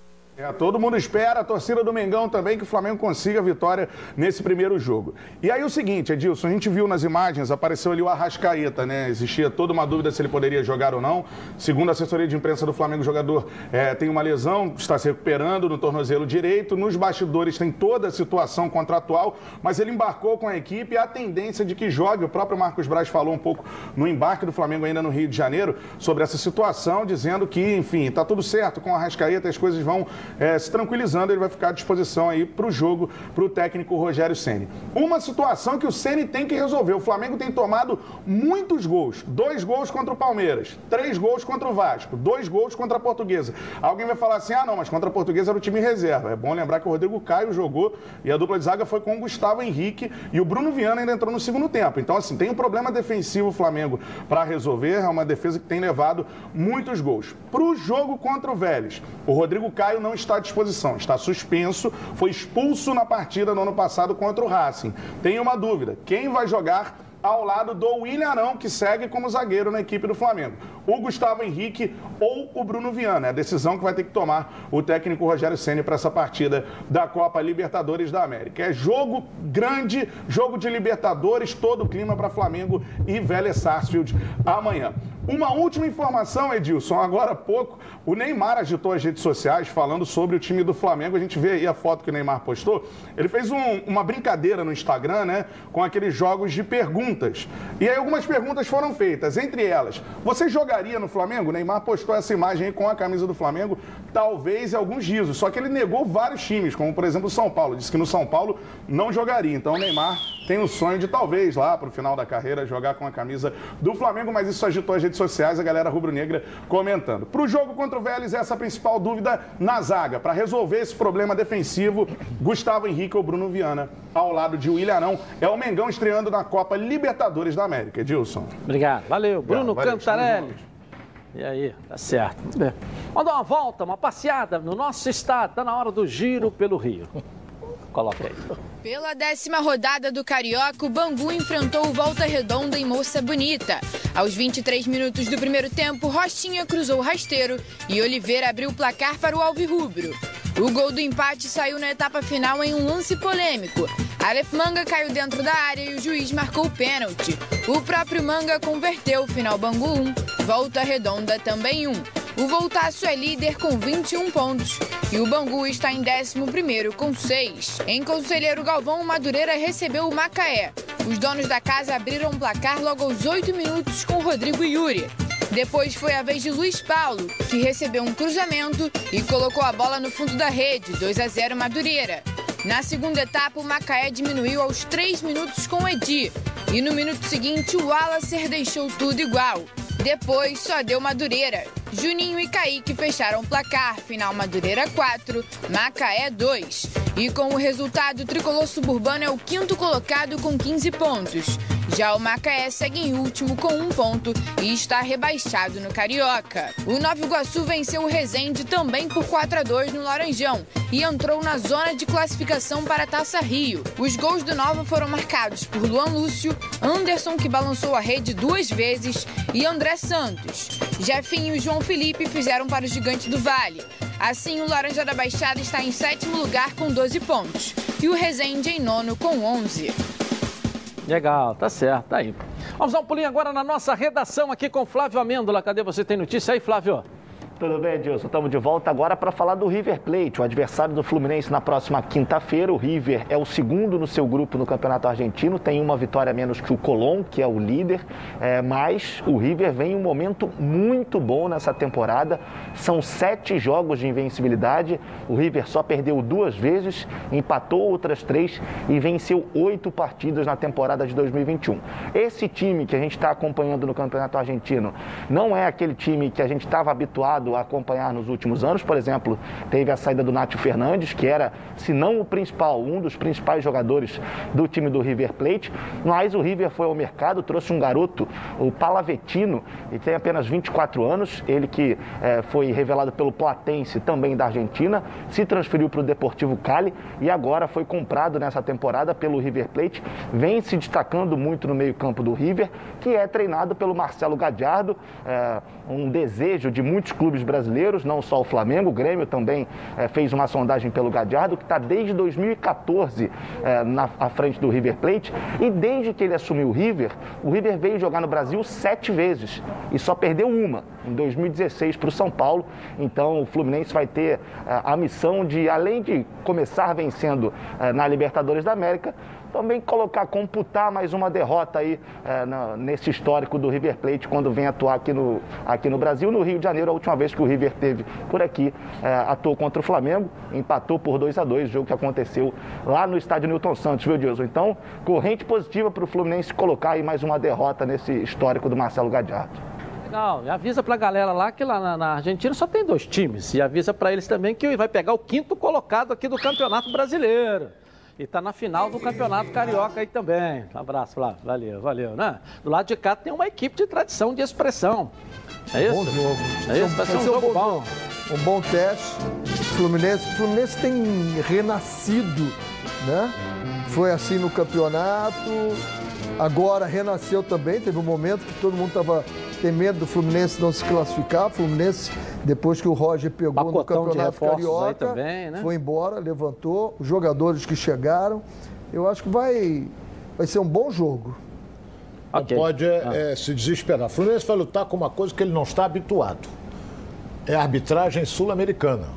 É, todo mundo espera, a torcida do Mengão também, que o Flamengo consiga a vitória nesse primeiro jogo. E aí o seguinte, Edilson, a gente viu nas imagens, apareceu ali o Arrascaeta, né? Existia toda uma dúvida se ele poderia jogar ou não. Segundo a assessoria de imprensa do Flamengo, o jogador é, tem uma lesão, está se recuperando no tornozelo direito. Nos bastidores tem toda a situação contratual, mas ele embarcou com a equipe e a tendência de que jogue. O próprio Marcos Braz falou um pouco no embarque do Flamengo ainda no Rio de Janeiro sobre essa situação, dizendo que, enfim, está tudo certo com o Arrascaeta, as coisas vão... É, se tranquilizando, ele vai ficar à disposição aí para o jogo, para o técnico Rogério Ceni. Uma situação que o Ceni tem que resolver. O Flamengo tem tomado muitos gols. Dois gols contra o Palmeiras, três gols contra o Vasco, dois gols contra a Portuguesa. Alguém vai falar assim, ah não, mas contra a Portuguesa era o time reserva. É bom lembrar que o Rodrigo Caio jogou e a dupla de zaga foi com o Gustavo Henrique e o Bruno Viana ainda entrou no segundo tempo. Então assim, tem um problema defensivo o Flamengo para resolver, é uma defesa que tem levado muitos gols. Para o jogo contra o Vélez, o Rodrigo Caio não está à disposição, está suspenso, foi expulso na partida no ano passado contra o Racing. Tem uma dúvida, quem vai jogar ao lado do Willian Arão, que segue como zagueiro na equipe do Flamengo? O Gustavo Henrique ou o Bruno Viana? É a decisão que vai ter que tomar o técnico Rogério Ceni para essa partida da Copa Libertadores da América. É jogo grande, jogo de Libertadores, todo o clima para Flamengo e Vélez Sarsfield amanhã. Uma última informação, Edilson, agora há pouco, o Neymar agitou as redes sociais falando sobre o time do Flamengo. A gente vê aí a foto que o Neymar postou. Ele fez um, uma brincadeira no Instagram, né, com aqueles jogos de perguntas. E aí algumas perguntas foram feitas, entre elas, você jogaria no Flamengo? O Neymar postou essa imagem aí com a camisa do Flamengo, talvez alguns risos, só que ele negou vários times, como por exemplo o São Paulo, disse que no São Paulo não jogaria. Então o Neymar tem o sonho de talvez lá para o final da carreira jogar com a camisa do Flamengo, mas isso agitou as redes sociais, a galera rubro-negra comentando. Para o jogo contra o Vélez, essa é a principal dúvida na zaga. Para resolver esse problema defensivo, Gustavo Henrique ou Bruno Viana ao lado de Willian Arão. É o Mengão estreando na Copa Libertadores da América. Edilson. Obrigado. Valeu, Bruno Valeu, Cantarelli. E aí, tá certo. É. Vamos dar uma volta, uma passeada no nosso estado. Tá na hora do giro pelo Rio. Coloca aí. Pela décima rodada do Carioca, o Bangu enfrentou o Volta Redonda em Moça Bonita. Aos vinte e três minutos do primeiro tempo, Rostinha cruzou o rasteiro e Oliveira abriu o placar para o alvirrubro. O gol do empate saiu na etapa final em um lance polêmico. Aleph Manga caiu dentro da área e o juiz marcou o pênalti. O próprio Manga converteu, final Bangu um, Volta Redonda também um. O Voltaço é líder com vinte e um pontos e o Bangu está em décimo primeiro com seis. Em Conselheiro Galvão, o Madureira recebeu o Macaé. Os donos da casa abriram o placar logo aos oito minutos com Rodrigo Yuri. Depois foi a vez de Luiz Paulo, que recebeu um cruzamento e colocou a bola no fundo da rede, dois a zero Madureira. Na segunda etapa, o Macaé diminuiu aos três minutos com o Edi. E no minuto seguinte, o Wallacer deixou tudo igual. Depois, só deu Madureira. Juninho e Kaique fecharam o placar. Final Madureira quatro, Macaé dois. E com o resultado, o Tricolor Suburbano é o quinto colocado com quinze pontos. Já o Macaé segue em último com um ponto e está rebaixado no Carioca. O Nova Iguaçu venceu o Resende também por quatro a dois no Laranjão e entrou na zona de classificação para a Taça Rio. Os gols do Nova foram marcados por Luan Lúcio, Anderson, que balançou a rede duas vezes, e André Santos. Jefinho e João Felipe fizeram para o Gigante do Vale. Assim, o Laranja da Baixada está em sétimo lugar com doze pontos e o Resende em nono com onze. Legal, tá certo, tá aí. Vamos dar um pulinho agora na nossa redação aqui com Flávio Amêndola. Cadê você? Tem notícia aí, Flávio? Tudo bem, Edilson? Estamos de volta agora para falar do River Plate, o adversário do Fluminense na próxima quinta-feira. O River é o segundo no seu grupo no Campeonato Argentino, tem uma vitória a menos que o Colón, que é o líder, é, mas o River vem em um momento muito bom nessa temporada. São sete jogos de invencibilidade, o River só perdeu duas vezes, empatou outras três e venceu oito partidas na temporada de dois mil e vinte e um. Esse time que a gente está acompanhando no Campeonato Argentino não é aquele time que a gente estava habituado a acompanhar nos últimos anos. Por exemplo, teve a saída do Nátio Fernandes, que era, se não o principal, um dos principais jogadores do time do River Plate, mas o River foi ao mercado, trouxe um garoto, o Palavetino, e tem apenas vinte e quatro anos, ele que é, foi revelado pelo Platense, também da Argentina, se transferiu para o Deportivo Cali e agora foi comprado nessa temporada pelo River Plate, vem se destacando muito no meio-campo do River, que é treinado pelo Marcelo Gallardo, é, um desejo de muitos clubes brasileiros, não só o Flamengo, o Grêmio também é, fez uma sondagem pelo Gallardo, que está desde dois mil e quatorze é, na à frente do River Plate, e desde que ele assumiu o River, o River veio jogar no Brasil sete vezes e só perdeu uma, em dois mil e dezesseis, para o São Paulo. Então o Fluminense vai ter é, a missão de, além de começar vencendo é, na Libertadores da América, também colocar, computar mais uma derrota aí é, na, nesse histórico do River Plate quando vem atuar aqui no, aqui no Brasil. No Rio de Janeiro, a última vez que o River teve por aqui, é, atuou contra o Flamengo, empatou por dois a dois, jogo que aconteceu lá no estádio Newton Santos, viu, Dilson? Então, corrente positiva para o Fluminense colocar aí mais uma derrota nesse histórico do Marcelo Gallardo. Legal, e avisa pra galera lá que lá na, na Argentina só tem dois times, e avisa pra eles também que vai pegar o quinto colocado aqui do Campeonato Brasileiro. E tá na final do Campeonato Carioca aí também. Um abraço, Flávio. Valeu, valeu, né? Do lado de cá tem uma equipe de tradição, de expressão. É isso? Bom jogo. É isso? Vai ser um jogo bom. Um bom teste. Fluminense. Fluminense tem renascido, né? Foi assim no campeonato. Agora renasceu também. Teve um momento que todo mundo tava temendo do Fluminense não se classificar. Fluminense, depois que o Roger pegou Pacotão no Campeonato Carioca, também, né? Foi embora, levantou, os jogadores que chegaram. Eu acho que vai, vai ser um bom jogo. Não okay. pode ah. é, se desesperar. O Fluminense vai lutar com uma coisa que ele não está habituado. É a arbitragem sul-americana.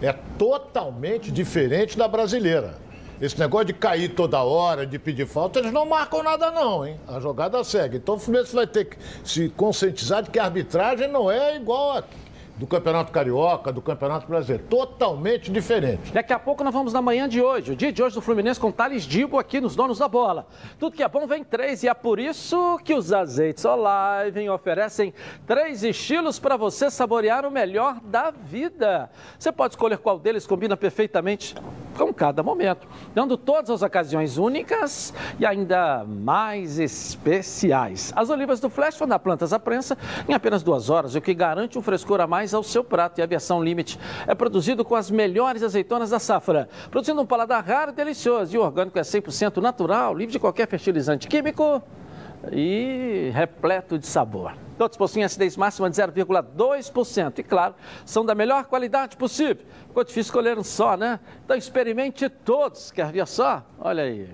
É totalmente diferente da brasileira. Esse negócio de cair toda hora, de pedir falta, eles não marcam nada não, hein? A jogada segue. Então o Fluminense vai ter que se conscientizar de que a arbitragem não é igual a do Campeonato Carioca, do Campeonato Brasileiro. Totalmente diferente. Daqui a pouco nós vamos na manhã de hoje. O dia de hoje do Fluminense com Thales Dibo aqui nos Donos da Bola. Tudo que é bom vem três e é por isso que os azeites Olive oferecem três estilos para você saborear o melhor da vida. Você pode escolher qual deles combina perfeitamente com cada momento, dando todas as ocasiões únicas e ainda mais especiais. As olivas do Flash vão dar plantas à prensa em apenas duas horas, o que garante um frescor a mais ao seu prato. E a versão Limite é produzido com as melhores azeitonas da safra, produzindo um paladar raro e delicioso. E o orgânico é cem por cento natural, livre de qualquer fertilizante químico e repleto de sabor. Todos possuem acidez máxima de zero vírgula dois por cento e, claro, são da melhor qualidade possível. Ficou difícil escolher um só, né? Então experimente todos. Quer ver só? Olha aí.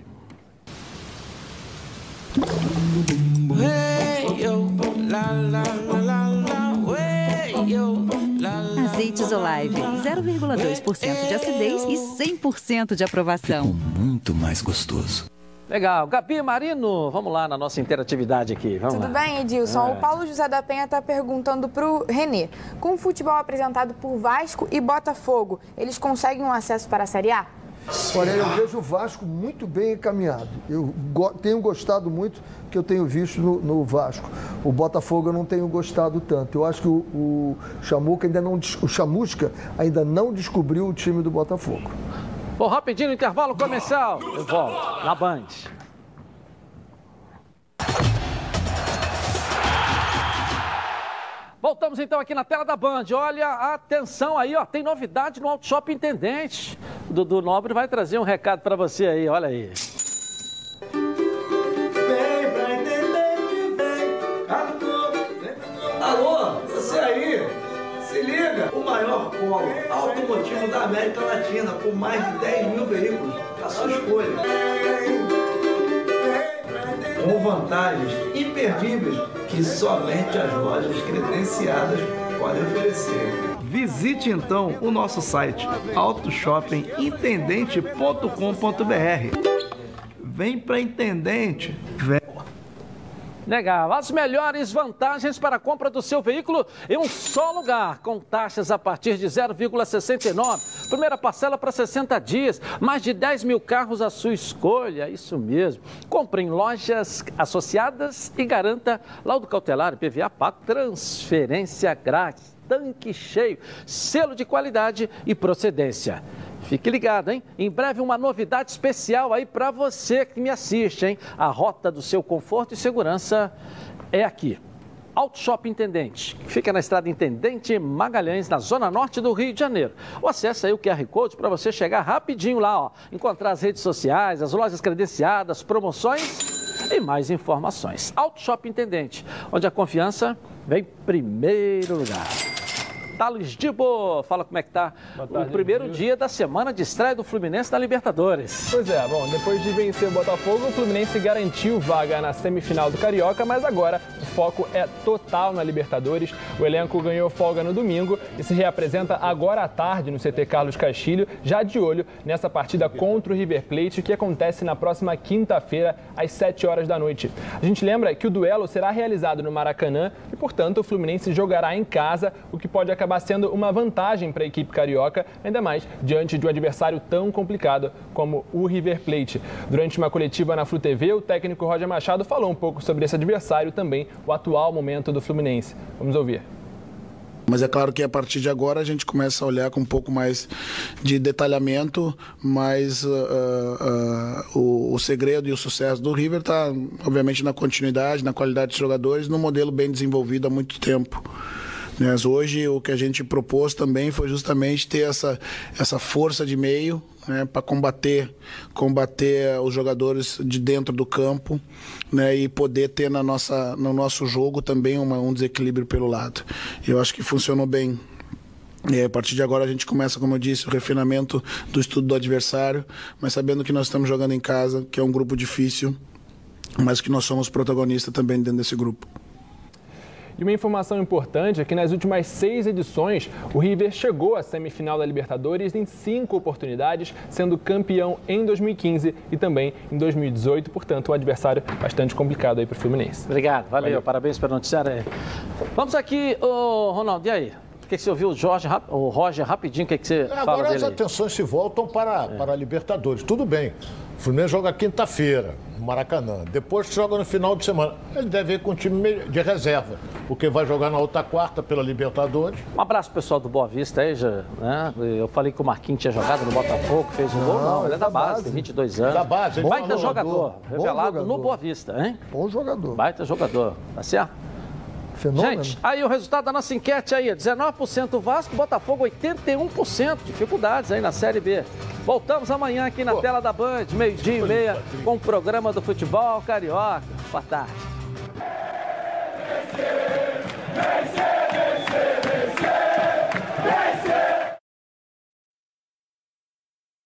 Azeites Olive, zero vírgula dois por cento de acidez e cem por cento de aprovação. Ficou muito mais gostoso. Legal. Gabi Marino, vamos lá na nossa interatividade aqui. Vamos Tudo lá. bem, Edilson? É. O Paulo José da Penha está perguntando para o René. Com o futebol apresentado por Vasco e Botafogo, eles conseguem um acesso para a Série A? Olha, eu vejo o Vasco muito bem encaminhado. Eu go tenho gostado muito do que eu tenho visto no, no Vasco. O Botafogo eu não tenho gostado tanto. Eu acho que o, o, Chamusca ainda não, o Chamusca ainda não descobriu o time do Botafogo. Vou rapidinho no intervalo comercial. Eu volto na Band. Voltamos então aqui na tela da Band. Olha, atenção aí, ó. Tem novidade no Auto Shop Intendente. Dudu Nobre vai trazer um recado para você aí, olha aí. Alô, você aí? Se liga, o maior polo automotivo da América Latina, com mais de dez mil veículos à sua escolha. Com vantagens imperdíveis que somente as lojas credenciadas pode oferecer. Visite então o nosso site autoshoppingintendente ponto com ponto br. Vem pra Intendente. Vem. Legal. As melhores vantagens para a compra do seu veículo em um só lugar, com taxas a partir de zero vírgula sessenta e nove. Primeira parcela para sessenta dias, mais de dez mil carros à sua escolha, isso mesmo. Compre em lojas associadas e garanta laudo cautelar, I P V A pago, transferência grátis, tanque cheio, selo de qualidade e procedência. Fique ligado, hein? Em breve uma novidade especial aí para você que me assiste, hein? A rota do seu conforto e segurança é aqui. Auto Shop Intendente, que fica na estrada Intendente Magalhães, na zona norte do Rio de Janeiro. Ou acessa aí o Q R Code para você chegar rapidinho lá, ó. Encontrar as redes sociais, as lojas credenciadas, promoções e mais informações. Auto Shop Intendente, onde a confiança vem em primeiro lugar. Thales Dibo, fala como é que tá tarde, o primeiro dia da semana de estreia do Fluminense na Libertadores. Pois é, bom, depois de vencer o Botafogo, o Fluminense garantiu vaga na semifinal do Carioca, mas agora o foco é total na Libertadores. O elenco ganhou folga no domingo e se reapresenta agora à tarde no C T Carlos Castilho, já de olho nessa partida contra o River Plate, que acontece na próxima quinta-feira, às sete horas da noite. A gente lembra que o duelo será realizado no Maracanã e, portanto, o Fluminense jogará em casa, o que pode acabar acaba sendo uma vantagem para a equipe carioca, ainda mais diante de um adversário tão complicado como o River Plate. Durante uma coletiva na Flu T V, o técnico Roger Machado falou um pouco sobre esse adversário e também o atual momento do Fluminense. Vamos ouvir. Mas é claro que a partir de agora a gente começa a olhar com um pouco mais de detalhamento, mas uh, uh, o, o segredo e o sucesso do River está, obviamente, na continuidade, na qualidade dos jogadores, num modelo bem desenvolvido há muito tempo. Mas hoje o que a gente propôs também foi justamente ter essa, essa força de meio, né, para combater, combater os jogadores de dentro do campo, né, e poder ter na nossa, no nosso jogo também uma, um desequilíbrio pelo lado. Eu acho que funcionou bem. E a partir de agora a gente começa, como eu disse, o refinamento do estudo do adversário, mas sabendo que nós estamos jogando em casa, que é um grupo difícil, mas que nós somos protagonistas também dentro desse grupo. E uma informação importante é que nas últimas seis edições, o River chegou à semifinal da Libertadores em cinco oportunidades, sendo campeão em dois mil e quinze e também em dois mil e dezoito, portanto, um adversário bastante complicado aí para o Fluminense. Obrigado, valeu, valeu. Parabéns pelo noticiário aí. Vamos aqui, oh, Ronaldo, e aí? O que você ouviu o, Jorge, o Roger rapidinho, o que você fala agora dele? As atenções se voltam para, é. para a Libertadores, tudo bem. O Fluminense joga quinta-feira no Maracanã, depois joga no final de semana. Ele deve ir com o time de reserva, porque vai jogar na outra quarta pela Libertadores. Um abraço pessoal do Boa Vista aí, já, né? Eu falei que o Marquinhos tinha jogado no Botafogo, fez um não, gol, não, ele é da base, base, tem vinte e dois anos. Da base, ele baita jogador, revelado jogador. No Boa Vista, hein? Bom jogador. Baita jogador, tá certo? Fenômeno. Gente, aí o resultado da nossa enquete aí, dezenove por cento Vasco, Botafogo oitenta e um por cento, dificuldades aí na Série B. Voltamos amanhã aqui na tela da Band, meio-dia e meia, com o programa do futebol carioca. Boa tarde.